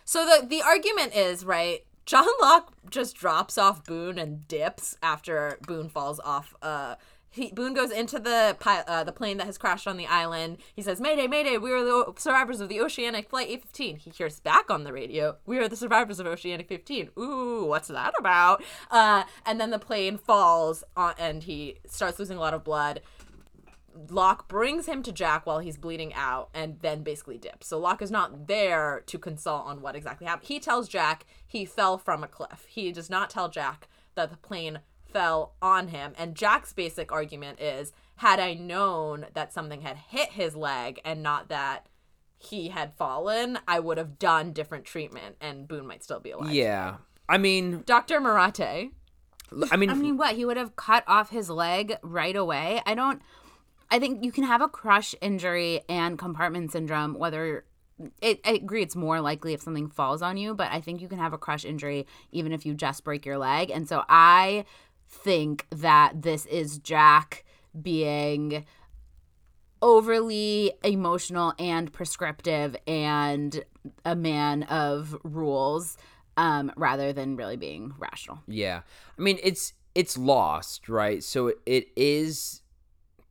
So the the argument is, right, John Locke just drops off Boone and dips after Boone falls off. Uh, he, Boone goes into the pi- uh, the plane that has crashed on the island. He says, "Mayday, mayday, we are the survivors of the Oceanic Flight eight fifteen." He hears back on the radio, "We are the survivors of Oceanic fifteen. Ooh, what's that about? Uh, and then the plane falls on, and he starts losing a lot of blood. Locke brings him to Jack while he's bleeding out and then basically dips. So Locke is not there to consult on what exactly happened. He tells Jack he fell from a cliff. He does not tell Jack that the plane fell on him. And Jack's basic argument is, had I known that something had hit his leg and not that he had fallen, I would have done different treatment and Boone might still be alive. Yeah. I mean... Doctor Marate. I mean... I mean, what? He would have cut off his leg right away? I don't... I think you can have a crush injury and compartment syndrome, whether it, I agree it's more likely if something falls on you, but I think you can have a crush injury even if you just break your leg. And so I think that this is Jack being overly emotional and prescriptive and a man of rules um, rather than really being rational. Yeah. I mean, it's it's Lost, right? So it, it is...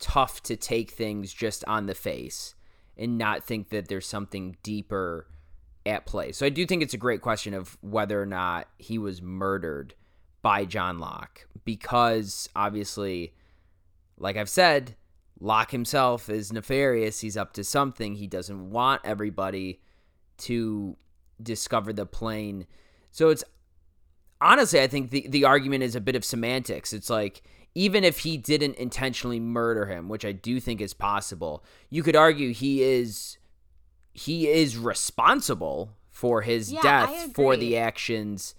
tough to take things just on the face and not think that there's something deeper at play. So I do think it's a great question of whether or not he was murdered by John Locke, because obviously, like I've said, Locke himself is nefarious. He's up to something. He doesn't want everybody to discover the plane. So it's honestly, I think the, the argument is a bit of semantics. It's like, even if he didn't intentionally murder him, which I do think is possible, you could argue he is he is responsible for his yeah, death, for the actions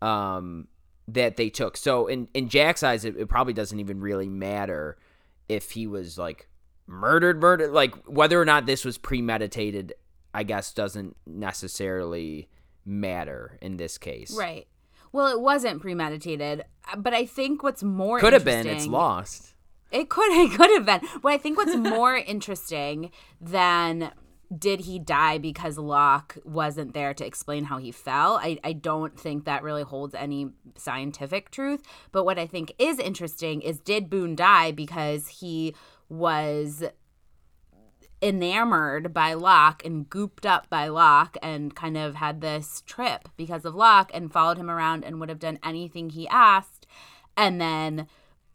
um, that they took. So in, in Jack's eyes, it, it probably doesn't even really matter if he was like murdered, murdered. Like whether or not this was premeditated, I guess, doesn't necessarily matter in this case. Right. Well, it wasn't premeditated, but I think what's more could interesting... Could have been. It's Lost. It could, it could have been. But I think what's more interesting than did he die because Locke wasn't there to explain how he fell, I, I don't think that really holds any scientific truth. But what I think is interesting is, did Boone die because he was... enamored by Locke and gooped up by Locke and kind of had this trip because of Locke and followed him around and would have done anything he asked. And then,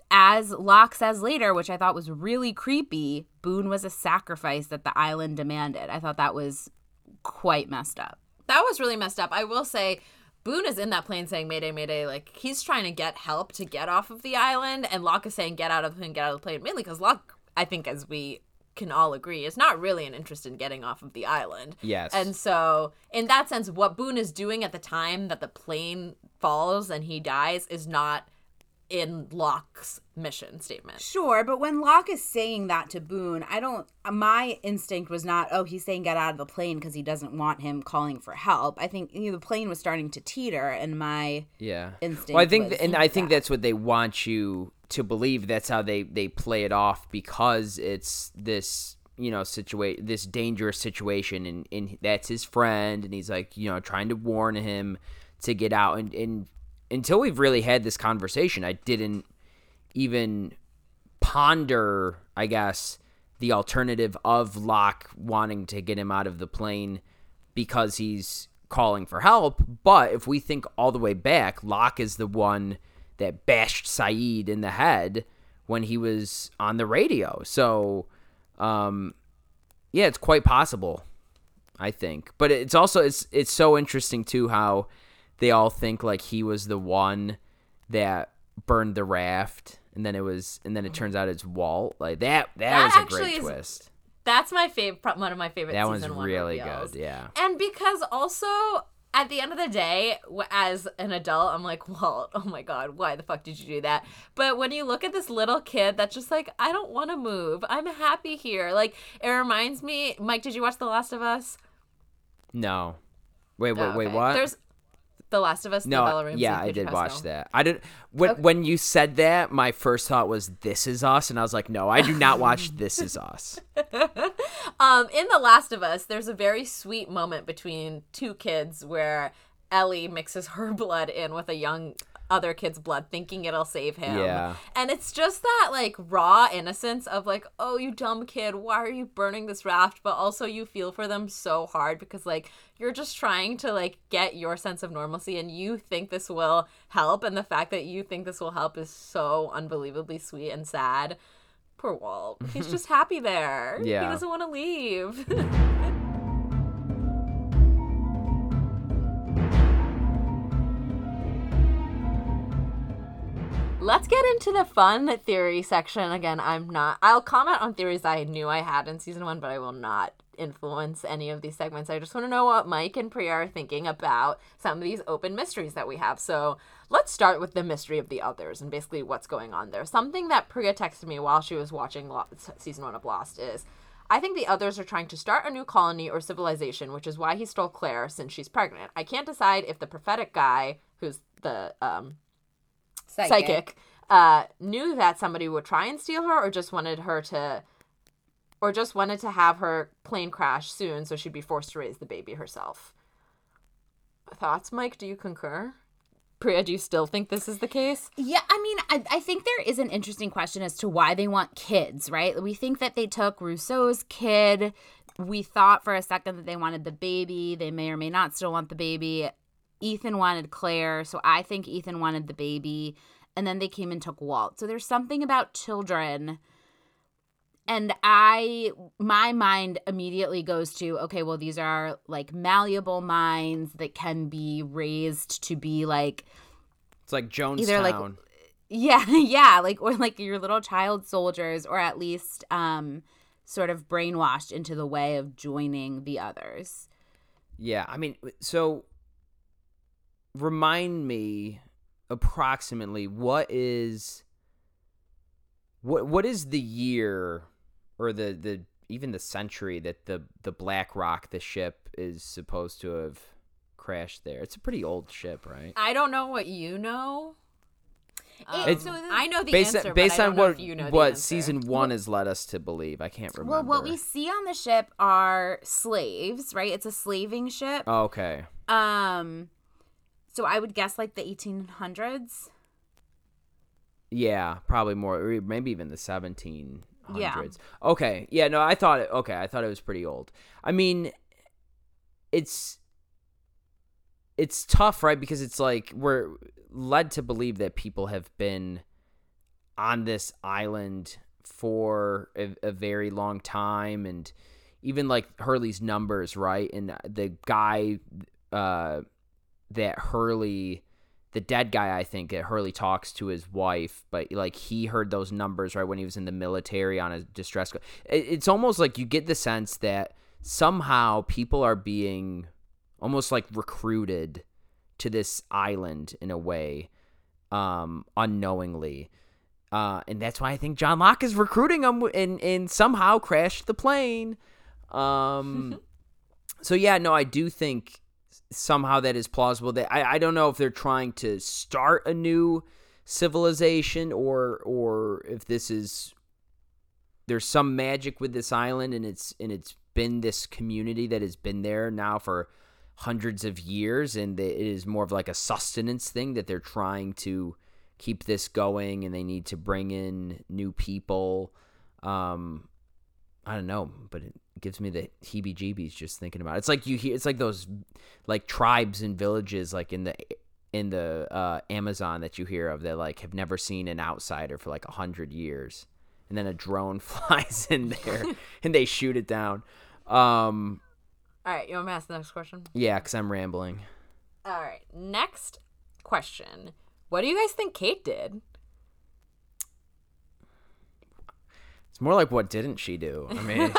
as Locke says later, which I thought was really creepy, Boone was a sacrifice that the island demanded. I thought that was quite messed up. That was really messed up. I will say, Boone is in that plane saying, "Mayday, mayday," like he's trying to get help to get off of the island, and Locke is saying, "Get out of the plane, get out of the plane," mainly because Locke, I think, as we can all agree, it's not really an interest in getting off of the island. Yes. And so in that sense, what Boone is doing at the time that the plane falls and he dies is not in Locke's mission statement. Sure, but when Locke is saying that to Boone, I don't, my instinct was not, oh, he's saying get out of the plane because he doesn't want him calling for help. I think, you know, the plane was starting to teeter, and my yeah. instinct well, I think, was, and I think that. that's what they want you to believe. That's how they, they play it off, because it's this, you know, situa- this dangerous situation, and, and that's his friend, and he's like, you know, trying to warn him to get out. And, and until we've really had this conversation, I didn't even ponder, I guess, the alternative of Locke wanting to get him out of the plane because he's calling for help. But if we think all the way back, Locke is the one that bashed Saeed in the head when he was on the radio. So, um, yeah, it's quite possible, I think. But it's also it's it's so interesting too how they all think like he was the one that burned the raft, and then it was and then it turns out it's Walt. Like that that, that was a great is, twist. That's my favorite one of my favorite that season one's one really reveals. Good, yeah. And because also at the end of the day, as an adult, I'm like, Walt, oh my God, why the fuck did you do that? But when you look at this little kid that's just like, I don't want to move. I'm happy here. Like, it reminds me, Mike, did you watch The Last of Us? No. Wait, wait, oh, okay. wait, what? There's The Last of Us. No, the Bella yeah, I did watch that. I did. When, okay. when you said that, my first thought was, this is us. And I was like, no, I do not watch This Is Us. Um, in The Last of Us, there's a very sweet moment between two kids where Ellie mixes her blood in with a young other kid's blood, thinking it'll save him. Yeah. And it's just that, like, raw innocence of, like, oh, you dumb kid, why are you burning this raft? But also you feel for them so hard because, like, you're just trying to, like, get your sense of normalcy and you think this will help. And the fact that you think this will help is so unbelievably sweet and sad. Poor Walt. He's just happy there. Yeah. He doesn't want to leave. Let's get into the fun theory section. Again, I'm not... I'll comment on theories I knew I had in season one, but I will not influence any of these segments. I just want to know what Mike and Priya are thinking about some of these open mysteries that we have. So let's start with the mystery of the others and basically what's going on there. Something that Priya texted me while she was watching season one of Lost is, I think the others are trying to start a new colony or civilization, which is why he stole Claire since she's pregnant. I can't decide if the prophetic guy, who's the... um. Psychic, Psychic uh, knew that somebody would try and steal her, or just wanted her to, or just wanted to have her plane crash soon, so she'd be forced to raise the baby herself. Thoughts, Mike? Do you concur? Priya, do you still think this is the case? Yeah, I mean, I, I think there is an interesting question as to why they want kids, right? We think that they took Rousseau's kid. We thought for a second that they wanted the baby. They may or may not still want the baby. Ethan wanted Claire, so I think Ethan wanted the baby, and then they came and took Walt. So there's something about children, and I, my mind immediately goes to, okay, well, these are, like, malleable minds that can be raised to be, like... It's like Jonestown. Either, like, yeah, yeah, like, or, like, your little child soldiers, or at least um, sort of brainwashed into the way of joining the others. Yeah, I mean, so... Remind me approximately what is what what is the year or the, the even the century that the, the Black Rock, the ship, is supposed to have crashed there. It's a pretty old ship, right? I don't know what you know. Um, so I know the based answer, on, based but I don't on know what, if you know the what answer. Season one has led us to believe. I can't remember. Well, what we see on the ship are slaves, right? It's a slaving ship. Oh, okay. Um. So I would guess like the eighteen hundreds. Yeah, probably more. Or maybe even the seventeen hundreds. Yeah. Okay. Yeah, no, I thought it. Okay, I thought it was pretty old. I mean, it's it's tough, right? Because it's like we're led to believe that people have been on this island for a, a very long time. And even like Hurley's numbers, right? And the guy... uh that Hurley, the dead guy, I think, that Hurley talks to his wife, but, like, he heard those numbers, right, when he was in the military on a distress call. It's almost like you get the sense that somehow people are being almost, like, recruited to this island in a way, um, unknowingly. Uh, and that's why I think John Locke is recruiting them and, and somehow crashed the plane. Um, so, yeah, no, I do think... somehow that is plausible. That I, I don't know if they're trying to start a new civilization or or if this is there's some magic with this island and it's and it's been this community that has been there now for hundreds of years and the, it is more of like a sustenance thing that they're trying to keep this going and they need to bring in new people. Um, I don't know, but it gives me the heebie-jeebies just thinking about it. It's like you hear, it's like those like tribes and villages like in the in the uh, Amazon that you hear of that like have never seen an outsider for like a hundred years, and then a drone flies in there and they shoot it down. Um, All right, you want me to ask the next question? Yeah, because I'm rambling. All right, next question. What do you guys think Kate did? It's more like what didn't she do? I mean,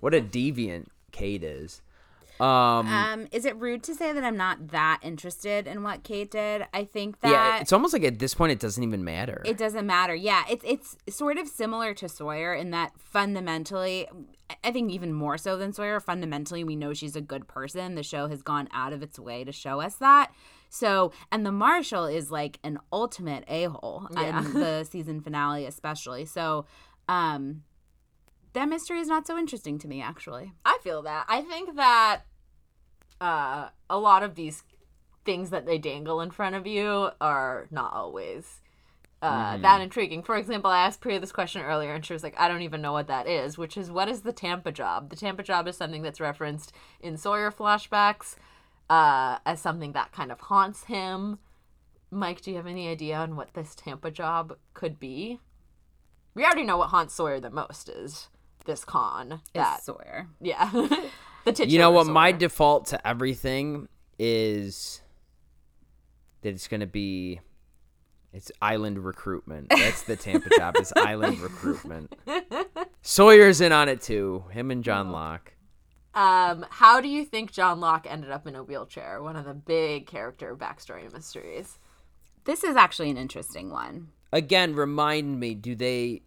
what a deviant Kate is. Um, um, is it rude to say that I'm not that interested in what Kate did? I think that... Yeah, it's almost like at this point it doesn't even matter. It doesn't matter, yeah. It's it's sort of similar to Sawyer in that fundamentally, I think even more so than Sawyer, fundamentally we know she's a good person. The show has gone out of its way to show us that. So, and the Marshal is like an ultimate a-hole yeah. in the season finale especially. So, um... that mystery is not so interesting to me, actually. I feel that. I think that uh, a lot of these things that they dangle in front of you are not always uh, mm. that intriguing. For example, I asked Priya this question earlier, and she was like, I don't even know what that is, which is, what is the Tampa job? The Tampa job is something that's referenced in Sawyer flashbacks uh, as something that kind of haunts him. Mike, do you have any idea on what this Tampa job could be? We already know what haunts Sawyer the most is. This con that is Sawyer, yeah. The titular, you know what, Sawyer. My default to everything is that it's going to be it's island recruitment. That's the Tampa job. Is island recruitment. Sawyer's in on it too. Him and John Locke. Um, how do you think John Locke ended up in a wheelchair? One of the big character backstory mysteries. This is actually an interesting one. Again, remind me. Do they?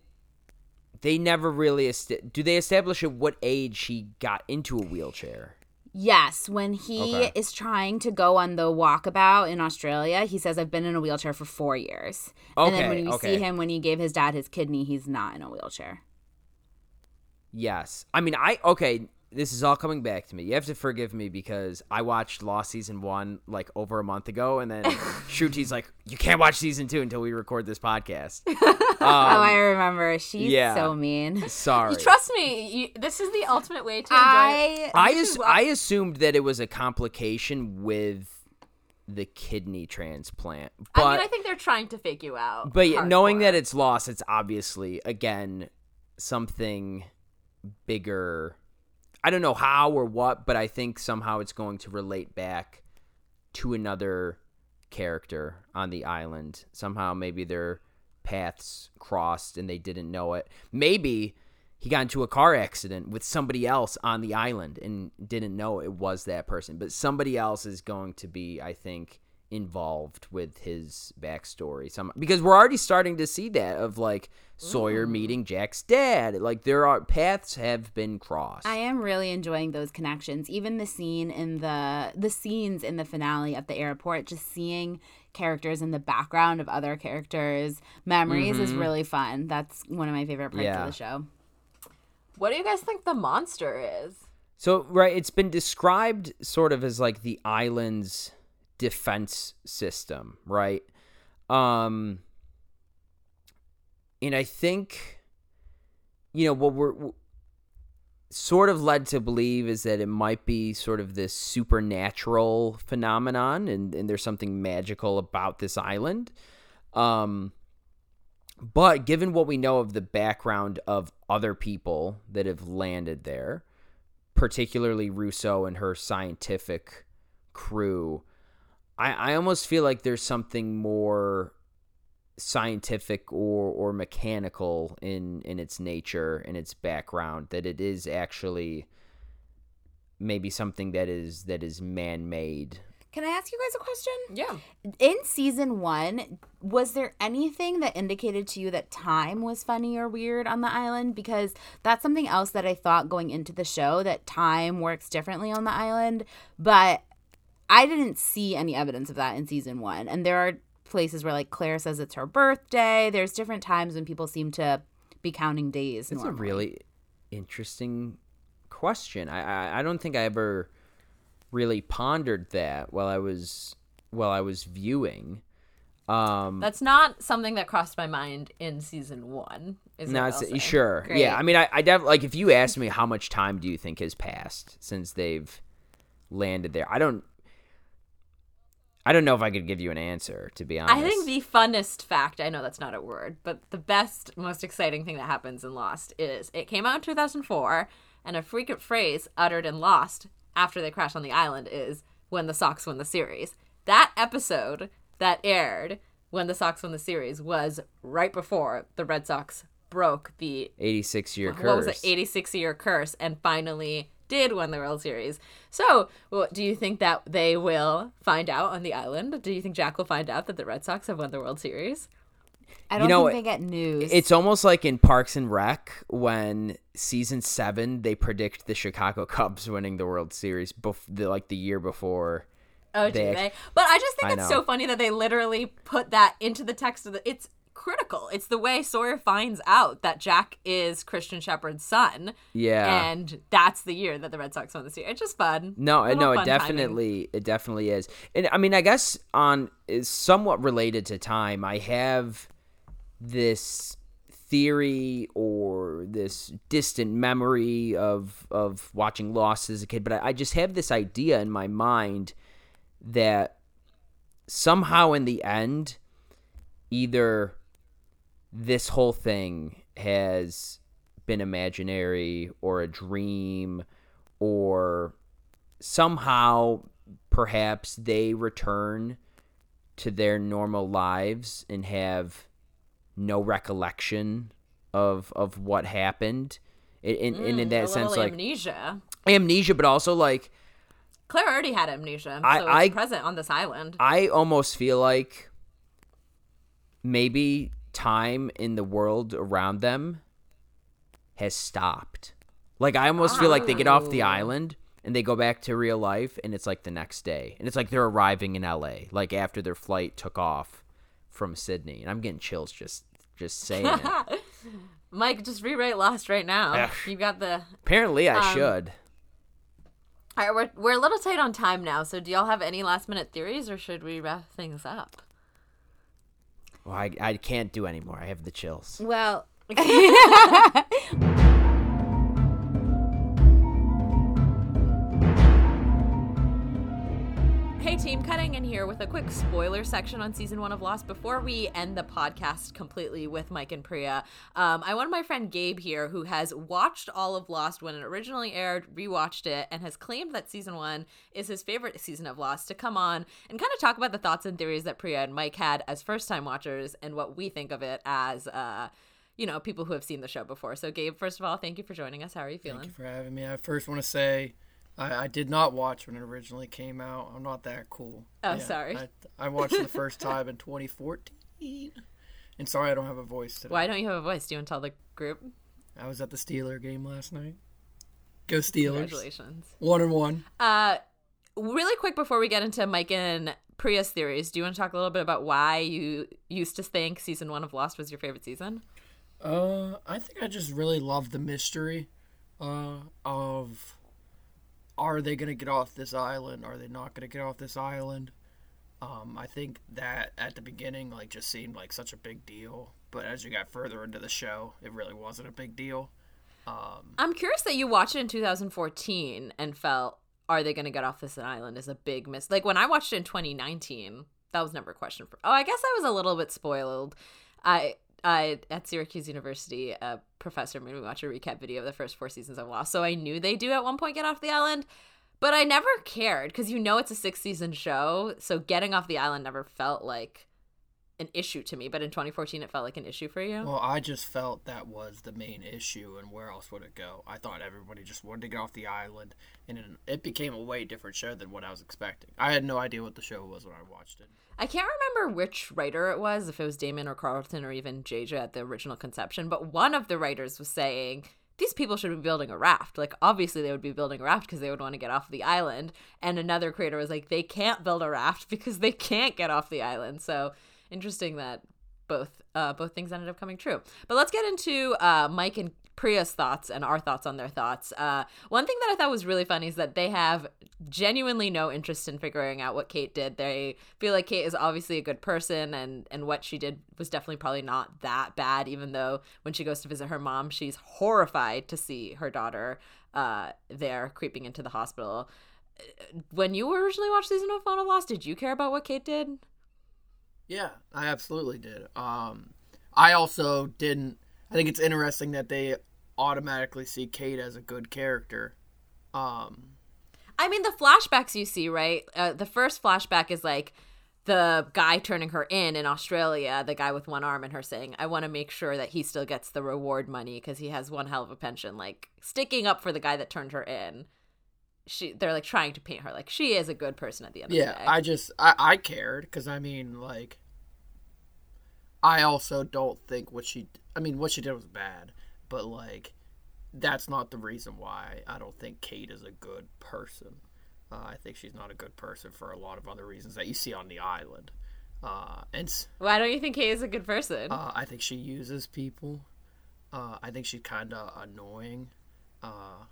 They never really est- – do they establish at what age he got into a wheelchair? Yes. When he okay. is trying to go on the walkabout in Australia, he says, I've been in a wheelchair for four years. Okay, and then when you okay. see him, when he gave his dad his kidney, he's not in a wheelchair. Yes. I mean, I – okay, this is all coming back to me. You have to forgive me because I watched Lost Season one like over a month ago, and then Shruti's like, you can't watch Season two until we record this podcast. Um, oh, I remember. She's yeah. so mean. Sorry. You trust me. You, this is the ultimate way to enjoy I, it. I, as, I assumed that it was a complication with the kidney transplant. But, I mean, I think they're trying to fake you out. But hardcore. Knowing that it's lost, it's obviously, again, something bigger. I don't know how or what, but I think somehow it's going to relate back to another character on the island. Somehow maybe they're... paths crossed and they didn't know it. Maybe he got into a car accident with somebody else on the island and didn't know it was that person. But somebody else is going to be, I think, involved with his backstory. Some because we're already starting to see that of like Sawyer mm-hmm. meeting Jack's dad. Like there are paths have been crossed. I am really enjoying those connections. Even the scene in the the scenes in the finale at the airport, just seeing characters in the background of other characters' memories mm-hmm. is really fun. That's one of my favorite parts yeah. of the show. What do you guys think the monster is? So right, it's been described sort of as like the island's defense system, right? Um, and I think, you know, what we're, we're sort of led to believe is that it might be sort of this supernatural phenomenon, and, and there's something magical about this island. Um, but given what we know of the background of other people that have landed there, particularly Rousseau and her scientific crew, I, I almost feel like there's something more scientific or, or mechanical in, in its nature and its background, that it is actually maybe something that is that is man-made. Can I ask you guys a question? Yeah. In season one, was there anything that indicated to you that time was funny or weird on the island? Because that's something else that I thought going into the show, that time works differently on the island, but I didn't see any evidence of that in season one. And there are places where, like, Claire says it's her birthday. There's different times when people seem to be counting days. That's normally. A really interesting question. I, I I don't think I ever really pondered that while I was while I was viewing. Um, That's not something that crossed my mind in season one. Is no, it's, sure. Great. Yeah, I mean, I, I def- like if you asked me how much time do you think has passed since they've landed there, I don't. I don't know if I could give you an answer, to be honest. I think the funnest fact, I know that's not a word, but the best, most exciting thing that happens in Lost is it came out in two thousand four, and a frequent phrase uttered in Lost after they crash on the island is, when the Sox win the series. That episode that aired, when the Sox won the series, was right before the Red Sox broke the eighty-six-year curse. What was it? eighty-six-year curse, and finally did win the World Series. So, well, do you think that they will find out on the island? Do you think Jack will find out that the Red Sox have won the World Series? I don't you know, think they get news. It's almost like in Parks and Rec when season seven, they predict the Chicago Cubs winning the World Series bef- the, like the year before. Oh, do they? they? But I just think I it's know. so funny that they literally put that into the text of the. It's critical. It's the way Sawyer finds out that Jack is Christian Shepherd's son. Yeah, and that's the year that the Red Sox won the series. It's just fun. No, Little no, fun it definitely, timing. it definitely is. And I mean, I guess on is somewhat related to time. I have this theory or this distant memory of of watching Lost as a kid, but I, I just have this idea in my mind that somehow in the end, either this whole thing has been imaginary or a dream, or somehow perhaps they return to their normal lives and have no recollection of of what happened. In, mm, and in that sense, like amnesia. Amnesia, but also like Claire already had amnesia, I, so it's I, present on this island. I almost feel like maybe time in the world around them has stopped. Like, I almost oh. feel like they get off the island and they go back to real life, and it's like the next day. And it's like they're arriving in L A, like after their flight took off from Sydney. And I'm getting chills just, just saying it. Mike, just rewrite Lost right now. Ugh. You got the... Apparently I um, should. All right, we're we're a little tight on time now, so do y'all have any last-minute theories, or should we wrap things up? Well, I, I can't do anymore. I have the chills. Well... Hey, team, cutting in here with a quick spoiler section on season one of Lost before we end the podcast completely with Mike and Priya. Um, I wanted my friend Gabe here, who has watched all of Lost when it originally aired, rewatched it, and has claimed that season one is his favorite season of Lost, to come on and kind of talk about the thoughts and theories that Priya and Mike had as first-time watchers and what we think of it as, uh, you know, people who have seen the show before. So, Gabe, first of all, thank you for joining us. How are you feeling? Thank you for having me. I first want to say... I, I did not watch when it originally came out. I'm not that cool. Oh, yeah, sorry. I, I watched the first time in twenty fourteen. And sorry I don't have a voice today. Why don't you have a voice? Do you want to tell the group? I was at the Steeler game last night. Go Steelers. Congratulations. One and one. Uh, really quick before we get into Mike and Priya's theories, do you want to talk a little bit about why you used to think season one of Lost was your favorite season? Uh, I think I just really loved the mystery uh, of... Are they going to get off this island? Are they not going to get off this island? Um, I think that at the beginning, like, just seemed like such a big deal. But as you got further into the show, it really wasn't a big deal. Um, I'm curious that you watched it in two thousand fourteen and felt, are they going to get off this island is a big miss. Like, when I watched it in twenty nineteen, that was never a question. For- oh, I guess I was a little bit spoiled. I... Uh, at Syracuse University, a professor made me watch a recap video of the first four seasons of Lost, so I knew they do at one point get off the island, but I never cared, because you know it's a six-season show, so getting off the island never felt like an issue to me, but in twenty fourteen it felt like an issue for you? Well, I just felt that was the main issue, and where else would it go? I thought everybody just wanted to get off the island, and it became a way different show than what I was expecting. I had no idea what the show was when I watched it. I can't remember which writer it was, if it was Damon or Carlton or even J J at the original conception, but one of the writers was saying, these people should be building a raft. Like, obviously they would be building a raft because they would want to get off the island. And another creator was like, they can't build a raft because they can't get off the island. So interesting that both uh, both things ended up coming true. But let's get into uh, Mike and Priya's thoughts and our thoughts on their thoughts. Uh, one thing that I thought was really funny is that they have genuinely no interest in figuring out what Kate did. They feel like Kate is obviously a good person, and, and what she did was definitely probably not that bad, even though when she goes to visit her mom, she's horrified to see her daughter uh, there creeping into the hospital. when you originally watched season one of Lost, did you care about what Kate did? Yeah, I absolutely did. Um, I also didn't. I think it's interesting that they automatically see Kate as a good character. Um, I mean, the flashbacks you see, right? Uh, the first flashback is like the guy turning her in in Australia, the guy with one arm, and her saying, I want to make sure that he still gets the reward money because he has one hell of a pension, like sticking up for the guy that turned her in. She, they're like trying to paint her like she is a good person at the end yeah, of the day. Yeah, I just, I, I cared because I mean, like, I also don't think what she, I mean, what she did was bad, but like, that's not the reason why I don't think Kate is a good person. Uh, I think she's not a good person for a lot of other reasons that you see on the island. Uh, and why don't you think Kate is a good person? Uh, I think she uses people. Uh, I think she's kind of annoying. Uh,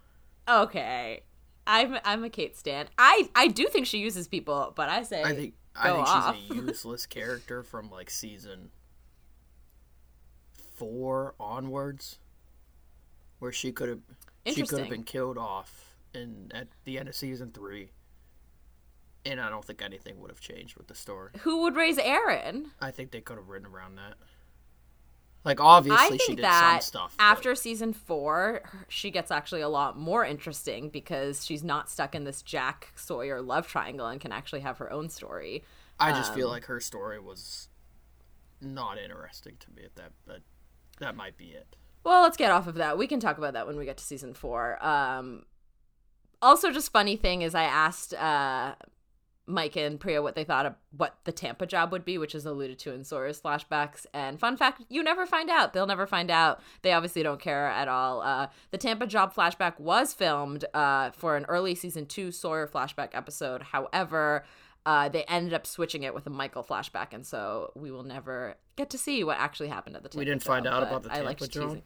okay, I'm I'm a Kate stan. I, I do think she uses people, but I say I think go I think off. She's a useless character from like season four onwards, where she could have she could have been killed off in at the end of season three, and I don't think anything would have changed with the story. Who would raise Aaron? I think they could have written around that. Like obviously she did some stuff. After but... season four, she gets actually a lot more interesting because she's not stuck in this Jack Sawyer love triangle and can actually have her own story. I um, just feel like her story was not interesting to me. At that, but that might be it. Well, let's get off of that. We can talk about that when we get to season four. Um, also, just funny thing is I asked uh, Mike and Priya what they thought of what the Tampa job would be, which is alluded to in Sawyer's flashbacks. And fun fact, you never find out. They'll never find out. They obviously don't care at all. Uh, the Tampa job flashback was filmed uh, for an early season two Sawyer flashback episode. However, uh, they ended up switching it with a Michael flashback. And so we will never get to see what actually happened at the Tampa job. We didn't job, find out about the Tampa job.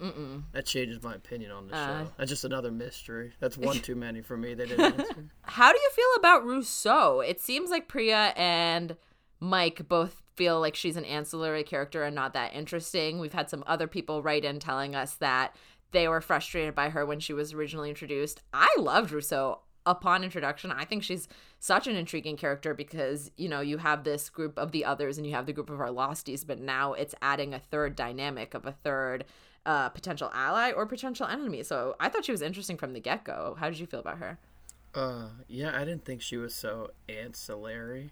Mm-mm. That changes my opinion on the uh, show. That's just another mystery. That's one too many for me. They didn't answer. How do you feel about Rousseau? It seems like Priya and Mike both feel like she's an ancillary character and not that interesting. We've had some other people write in telling us that they were frustrated by her when she was originally introduced. I loved Rousseau upon introduction. I think she's such an intriguing character because, you know, you have this group of the others and you have the group of our losties, but now it's adding a third dynamic of a third Uh, potential ally or potential enemy. So I thought she was interesting from the get-go. How did you feel about her? Uh, yeah, I didn't think she was so ancillary.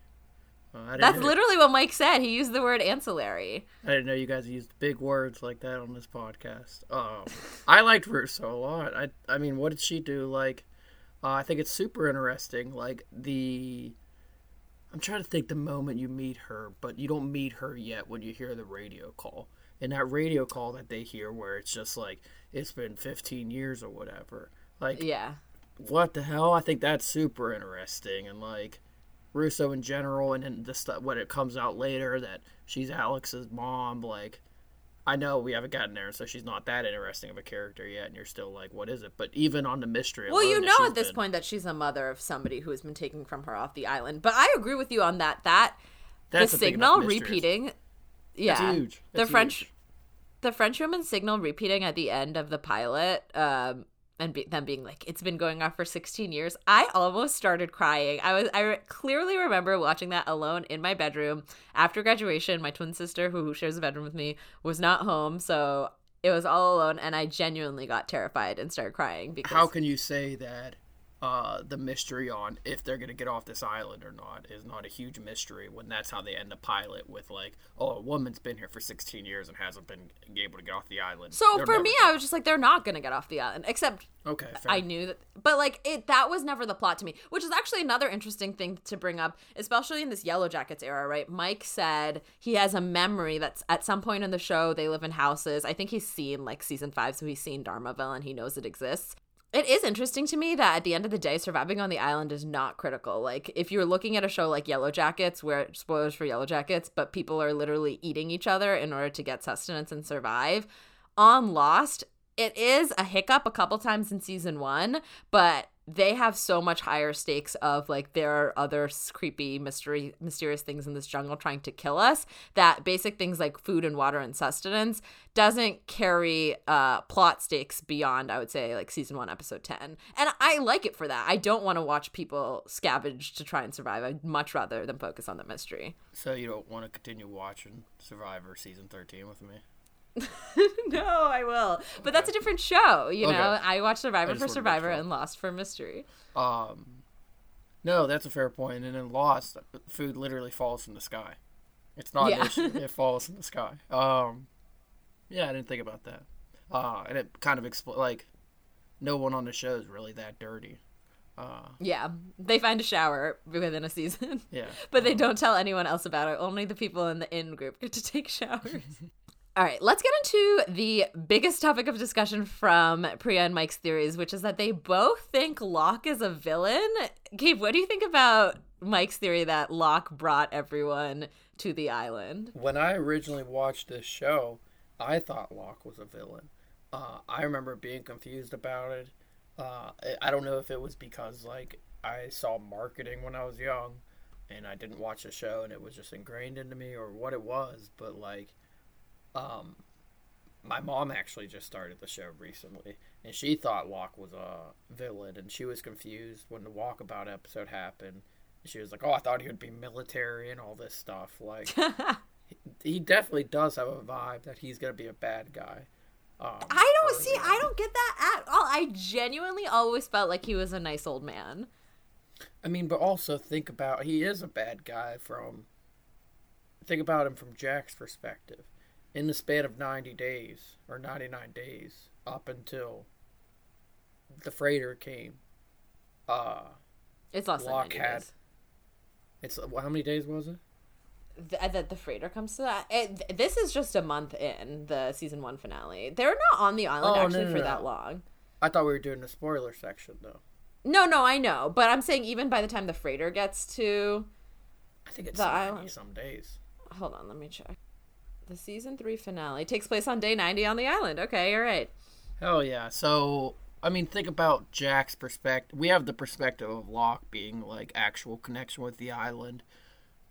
Uh, I didn't That's literally it. What Mike said. He used the word ancillary. I didn't know you guys used big words like that on this podcast. Um, I liked Rousseau a lot. I I mean, what did she do? Like, uh, I think it's super interesting. Like, the... I'm trying to think the moment you meet her, but you don't meet her yet when you hear the radio call. And that radio call that they hear where it's just like, it's been fifteen years or whatever. Like, yeah. What the hell? I think that's super interesting. And, like, Rousseau in general, and then the stuff when it comes out later that she's Alex's mom, like, I know we haven't gotten there, so she's not that interesting of a character yet, and you're still like, what is it? But even on the mystery alone, well, you know at this been... point that she's a mother of somebody who has been taken from her off the island. But I agree with you on that. That that's the signal repeating... Yeah, that's huge. That's the French, huge. the French woman's signal repeating at the end of the pilot, um, and be, them being like, "It's been going on for sixteen years." I almost started crying. I was, I re- clearly remember watching that alone in my bedroom after graduation. My twin sister, who shares a bedroom with me, was not home, so it was all alone, and I genuinely got terrified and started crying. Because how can you say that? Uh, the mystery on if they're going to get off this island or not is not a huge mystery when that's how they end the pilot with like, oh, a woman's been here for sixteen years and hasn't been able to get off the island. So they're for me, gonna... I was just like, they're not going to get off the island, except okay, fair. I knew that. But like it, that was never the plot to me, which is actually another interesting thing to bring up, especially in this Yellow Jackets era, right? Mike said he has a memory that's at some point in the show, they live in houses. I think he's seen like season five, so he's seen Dharmaville and he knows it exists. It is interesting to me that at the end of the day, surviving on the island is not critical. Like, if you're looking at a show like Yellow Jackets, where, spoilers for Yellow Jackets, but people are literally eating each other in order to get sustenance and survive, on Lost, it is a hiccup a couple times in season one, but they have so much higher stakes of, like, there are other creepy, mystery, mysterious things in this jungle trying to kill us, that basic things like food and water and sustenance doesn't carry uh, plot stakes beyond, I would say, like, season one, episode ten. And I like it for that. I don't want to watch people scavenge to try and survive. I'd much rather than focus on the mystery. So you don't want to continue watching Survivor season thirteen with me? No, I will. But okay. That's a different show, you okay. know. I watch Survivor I for Survivor and Lost for Mystery. Um, no, that's a fair point. And in Lost, food literally falls from the sky. It's not yeah. an issue. It falls from the sky. Um, yeah, I didn't think about that. Uh, and it kind of expl- like no one on the show is really that dirty. Uh, yeah, they find a shower within a season. Yeah, but um, they don't tell anyone else about it. Only the people in the in group get to take showers. All right, let's get into the biggest topic of discussion from Priya and Mike's theories, which is that they both think Locke is a villain. Gabe, what do you think about Mike's theory that Locke brought everyone to the island? When I originally watched this show, I thought Locke was a villain. Uh, I remember being confused about it. Uh, I don't know if it was because, like, I saw marketing when I was young and I didn't watch the show and it was just ingrained into me or what it was, but, like... Um, my mom actually just started the show recently, and she thought Locke was a villain, and she was confused when the Walkabout episode happened. She was like, oh, I thought he would be military and all this stuff. Like, he, he definitely does have a vibe that he's going to be a bad guy. Um, I don't see, I don't get that at all. I genuinely always felt like he was a nice old man. I mean, but also think about, he is a bad guy from, think about him from Jack's perspective. In the span of ninety days, or ninety-nine days, up until the freighter came, uh, it's less Locke than ninety had, days. It's, how many days was it? That the, the freighter comes to that? It, this is just a month in the season one finale. They're not on the island, oh, actually, no, no, no, for no. that long. I thought we were doing the spoiler section, though. No, no, I know. But I'm saying even by the time the freighter gets to I think it's the island. Some days. Hold on, let me check. The season three finale takes place on day ninety on the island. Okay, you're right. Hell yeah. So, I mean, think about Jack's perspective. We have the perspective of Locke being, like, actual connection with the island.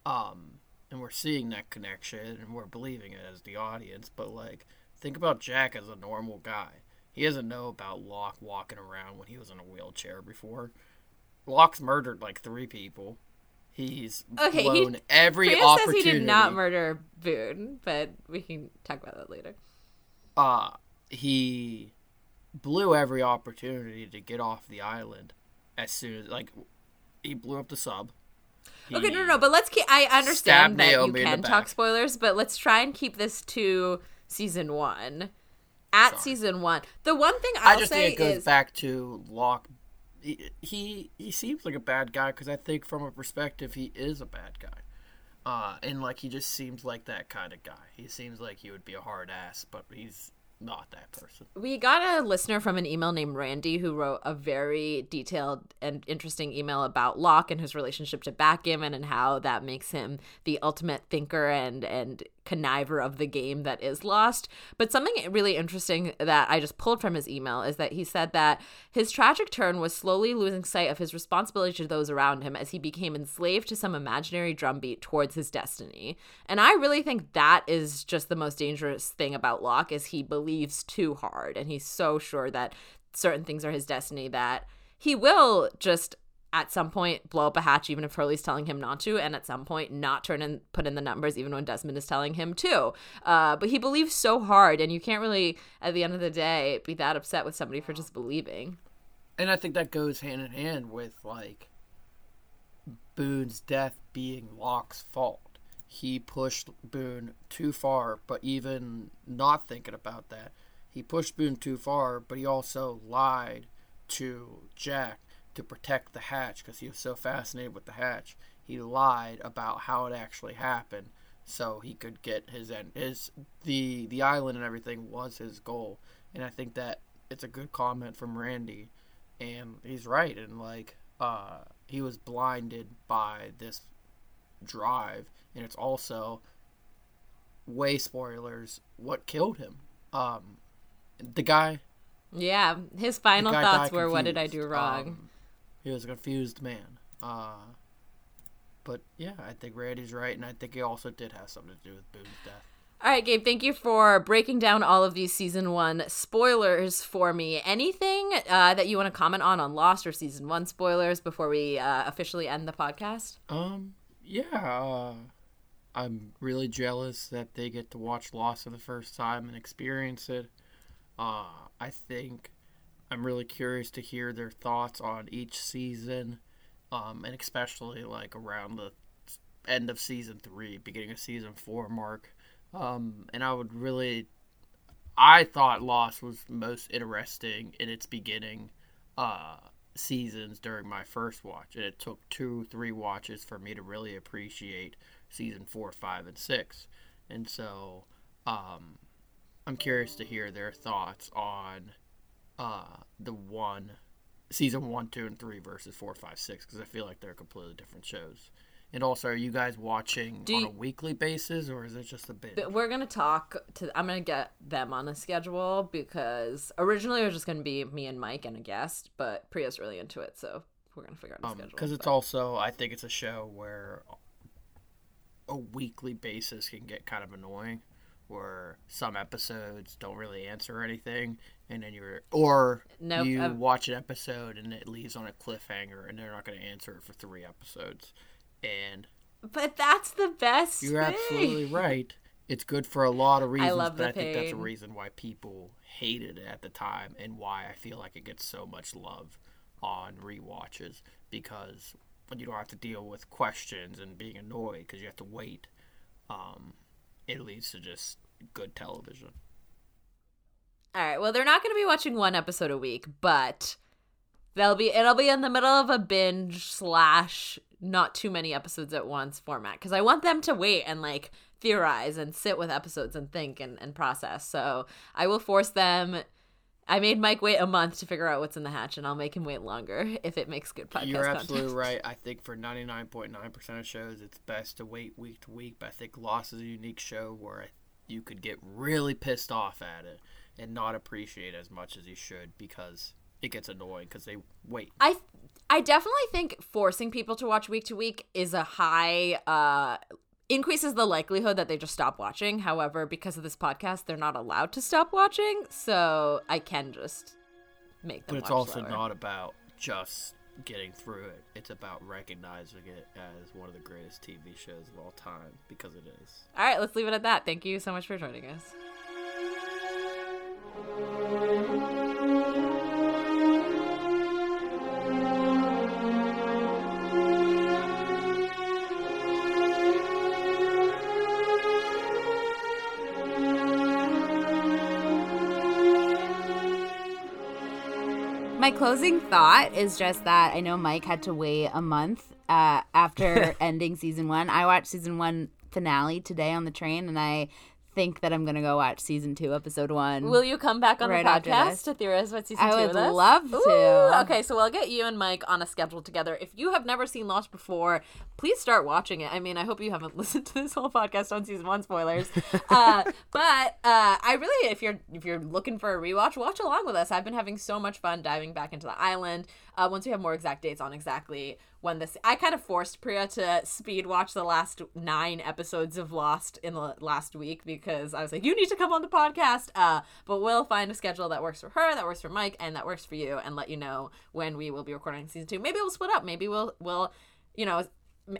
Um, and we're seeing that connection, and we're believing it as the audience. But, like, think about Jack as a normal guy. He doesn't know about Locke walking around when he was in a wheelchair before. Locke's murdered, like, three people. He's okay, blown he, every Priya opportunity. Says he did not murder Boone, but we can talk about that later. Uh, he blew every opportunity to get off the island as soon as, like, he blew up the sub. He okay, no, no, no, but let's keep, I understand that Naomi you can talk spoilers, but let's try and keep this to season one. At Sorry. season one. The one thing I'll I just say think it goes is... back to Locke. He, he he seems like a bad guy because I think from a perspective he is a bad guy, uh, and like he just seems like that kind of guy. He seems like he would be a hard ass, but he's not that person. We got a listener from an email named Randy who wrote a very detailed and interesting email about Locke and his relationship to backgammon and how that makes him the ultimate thinker and and conniver of the game that is Lost. But something really interesting that I just pulled from his email is that he said that his tragic turn was slowly losing sight of his responsibility to those around him as he became enslaved to some imaginary drumbeat towards his destiny. And I really think that is just the most dangerous thing about Locke, is he believes too hard and he's so sure that certain things are his destiny that he will just at some point blow up a hatch even if Hurley's telling him not to, and at some point not turn and put in the numbers even when Desmond is telling him to. Uh, but he believes so hard, and you can't really, at the end of the day, be that upset with somebody for just believing. And I think that goes hand in hand with, like, Boone's death being Locke's fault. He pushed Boone too far, but even not thinking about that, he pushed Boone too far, but he also lied to Jack to protect the hatch because he was so fascinated with the hatch. He lied about how it actually happened so he could get his end. His, the, the island and everything was his goal. And I think that it's a good comment from Randy. And he's right. And, like, uh, he was blinded by this drive. And it's also, way spoilers, what killed him. Um, the guy... Yeah, his final thoughts were, what did I do wrong? Um, He was a confused man. Uh, but yeah, I think Randy's right, and I think he also did have something to do with Boone's death. All right, Gabe, thank you for breaking down all of these season one spoilers for me. Anything uh, that you want to comment on on Lost or season one spoilers before we uh, officially end the podcast? Um, yeah, uh, I'm really jealous that they get to watch Lost for the first time and experience it. Uh, I think I'm really curious to hear their thoughts on each season, um, and especially like around the end of season three, beginning of season four mark. Um, and I would really, I thought Lost was most interesting in its beginning uh, seasons during my first watch. And it took two, three watches for me to really appreciate season four, five, and six. And so um, I'm curious to hear their thoughts on uh, the one, season one, two, and three versus four, five, six, because I feel like they're completely different shows. And also, are you guys watching Do on a you, weekly basis, or is it just a bit? We're going to talk to, I'm going to get them on a schedule, because originally it was just going to be me and Mike and a guest, but Priya's really into it, so we're going to figure out a um, schedule. Because it's but. also, I think it's a show where a weekly basis can get kind of annoying, where some episodes don't really answer anything, and then you're, or nope, you I've... watch an episode and it leaves on a cliffhanger, and they're not going to answer it for three episodes. And but that's the best you're thing. Absolutely right. It's good for a lot of reasons, I love but I pain. think that's a reason why people hated it at the time and why I feel like it gets so much love on rewatches, because you don't have to deal with questions and being annoyed because you have to wait. Um, it leads to just good television. All right. Well, they're not going to be watching one episode a week, but they'll be. It'll be in the middle of a binge slash. Not too many episodes at once format, because I want them to wait and like theorize and sit with episodes and think and, and process. So I will force them. I made Mike wait a month to figure out what's in the hatch, and I'll make him wait longer if it makes good podcast. You're absolutely content. Right. I think for ninety-nine point nine percent of shows, it's best to wait week to week. But I think Lost is a unique show where you could get really pissed off at it and not appreciate it as much as you should, because it gets annoying because they wait. I th- I definitely think forcing people to watch week to week is a high uh, increases the likelihood that they just stop watching. However, because of this podcast, they're not allowed to stop watching, so I can just make them. But it's watch also slower. Not about just getting through it. It's about recognizing it as one of the greatest T V shows of all time, because it is. All right, let's leave it at that. Thank you so much for joining us. My closing thought is just that I know Mike had to wait a month uh, after ending season one. I watched season one finale today on the train, and I think that I'm going to go watch season two, episode one. Will you come back on right the podcast to theorize about season I two with us? I would love to. Ooh, okay, so we'll get you and Mike on a schedule together. If you have never seen Lost before, please start watching it. I mean, I hope you haven't listened to this whole podcast on season one spoilers. uh, but uh, I really, if you're if you're looking for a rewatch, watch along with us. I've been having so much fun diving back into the island. Uh, once we have more exact dates on exactly when this, I kind of forced Priya to speed watch the last nine episodes of Lost in the last week, because I was like, you need to come on the podcast. Uh, but we'll find a schedule that works for her, that works for Mike, and that works for you, and let you know when we will be recording season two. Maybe we'll split up. Maybe we'll we'll, you know.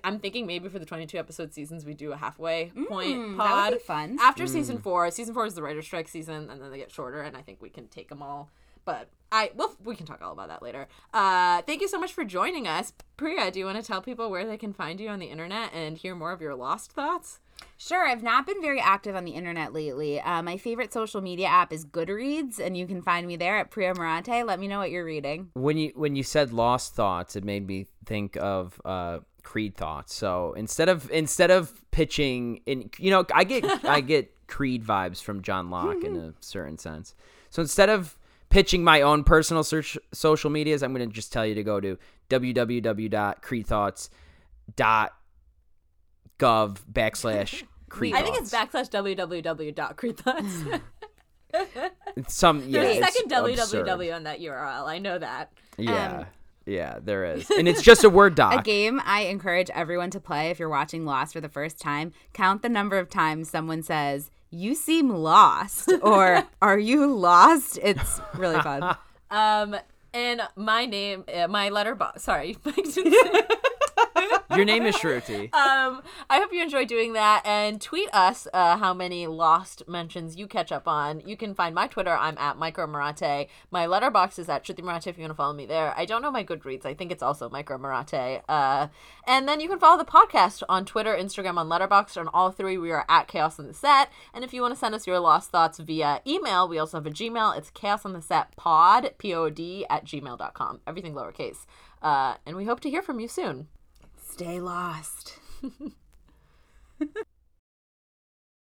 I'm thinking maybe for the twenty-two episode seasons we do a halfway point mm, pod. That would be fun. After mm. season four, season four is the writer's strike season, and then they get shorter, and I think we can take them all. But I well, we can talk all about that later. Uh, thank you so much for joining us. Priya, do you want to tell people where they can find you on the internet and hear more of your Lost thoughts? Sure. I've not been very active on the internet lately. Uh, my favorite social media app is Goodreads, and you can find me there at Priya Morante. Let me know what you're reading. When you when you said Lost thoughts, it made me think of uh, Creed thoughts. So instead of instead of pitching, in you know, I get I get Creed vibes from John Locke in a certain sense. So instead of pitching my own personal search social medias, I'm going to just tell you to go to www dot creed thoughts dot gov backslash creed. I think it's backslash www dot creed thoughts. Some, yeah, there's a second www absurd on that U R L. I know that. Yeah. Um, Yeah, there is. And it's just a Word doc. A game I encourage everyone to play if you're watching Lost for the first time. Count the number of times someone says, "You seem lost," or "Are you lost?" It's really fun. um, and my name, my letterbox, sorry. Your name is Shruti. Um, I hope you enjoy doing that, and tweet us uh, how many Lost mentions you catch up on. You can find my Twitter. I'm at Micro Marate. My Letterboxd is at Shruti Marate if you want to follow me there. I don't know my Goodreads. I think it's also Micro Marate. Uh, and then you can follow the podcast on Twitter, Instagram, on Letterboxd. On all three, we are at Chaos on the Set. And if you want to send us your Lost thoughts via email, we also have a Gmail. It's Chaos on the Set Pod, P O D, at gmail dot com. Everything lowercase. Uh, and we hope to hear from you soon. Stay lost.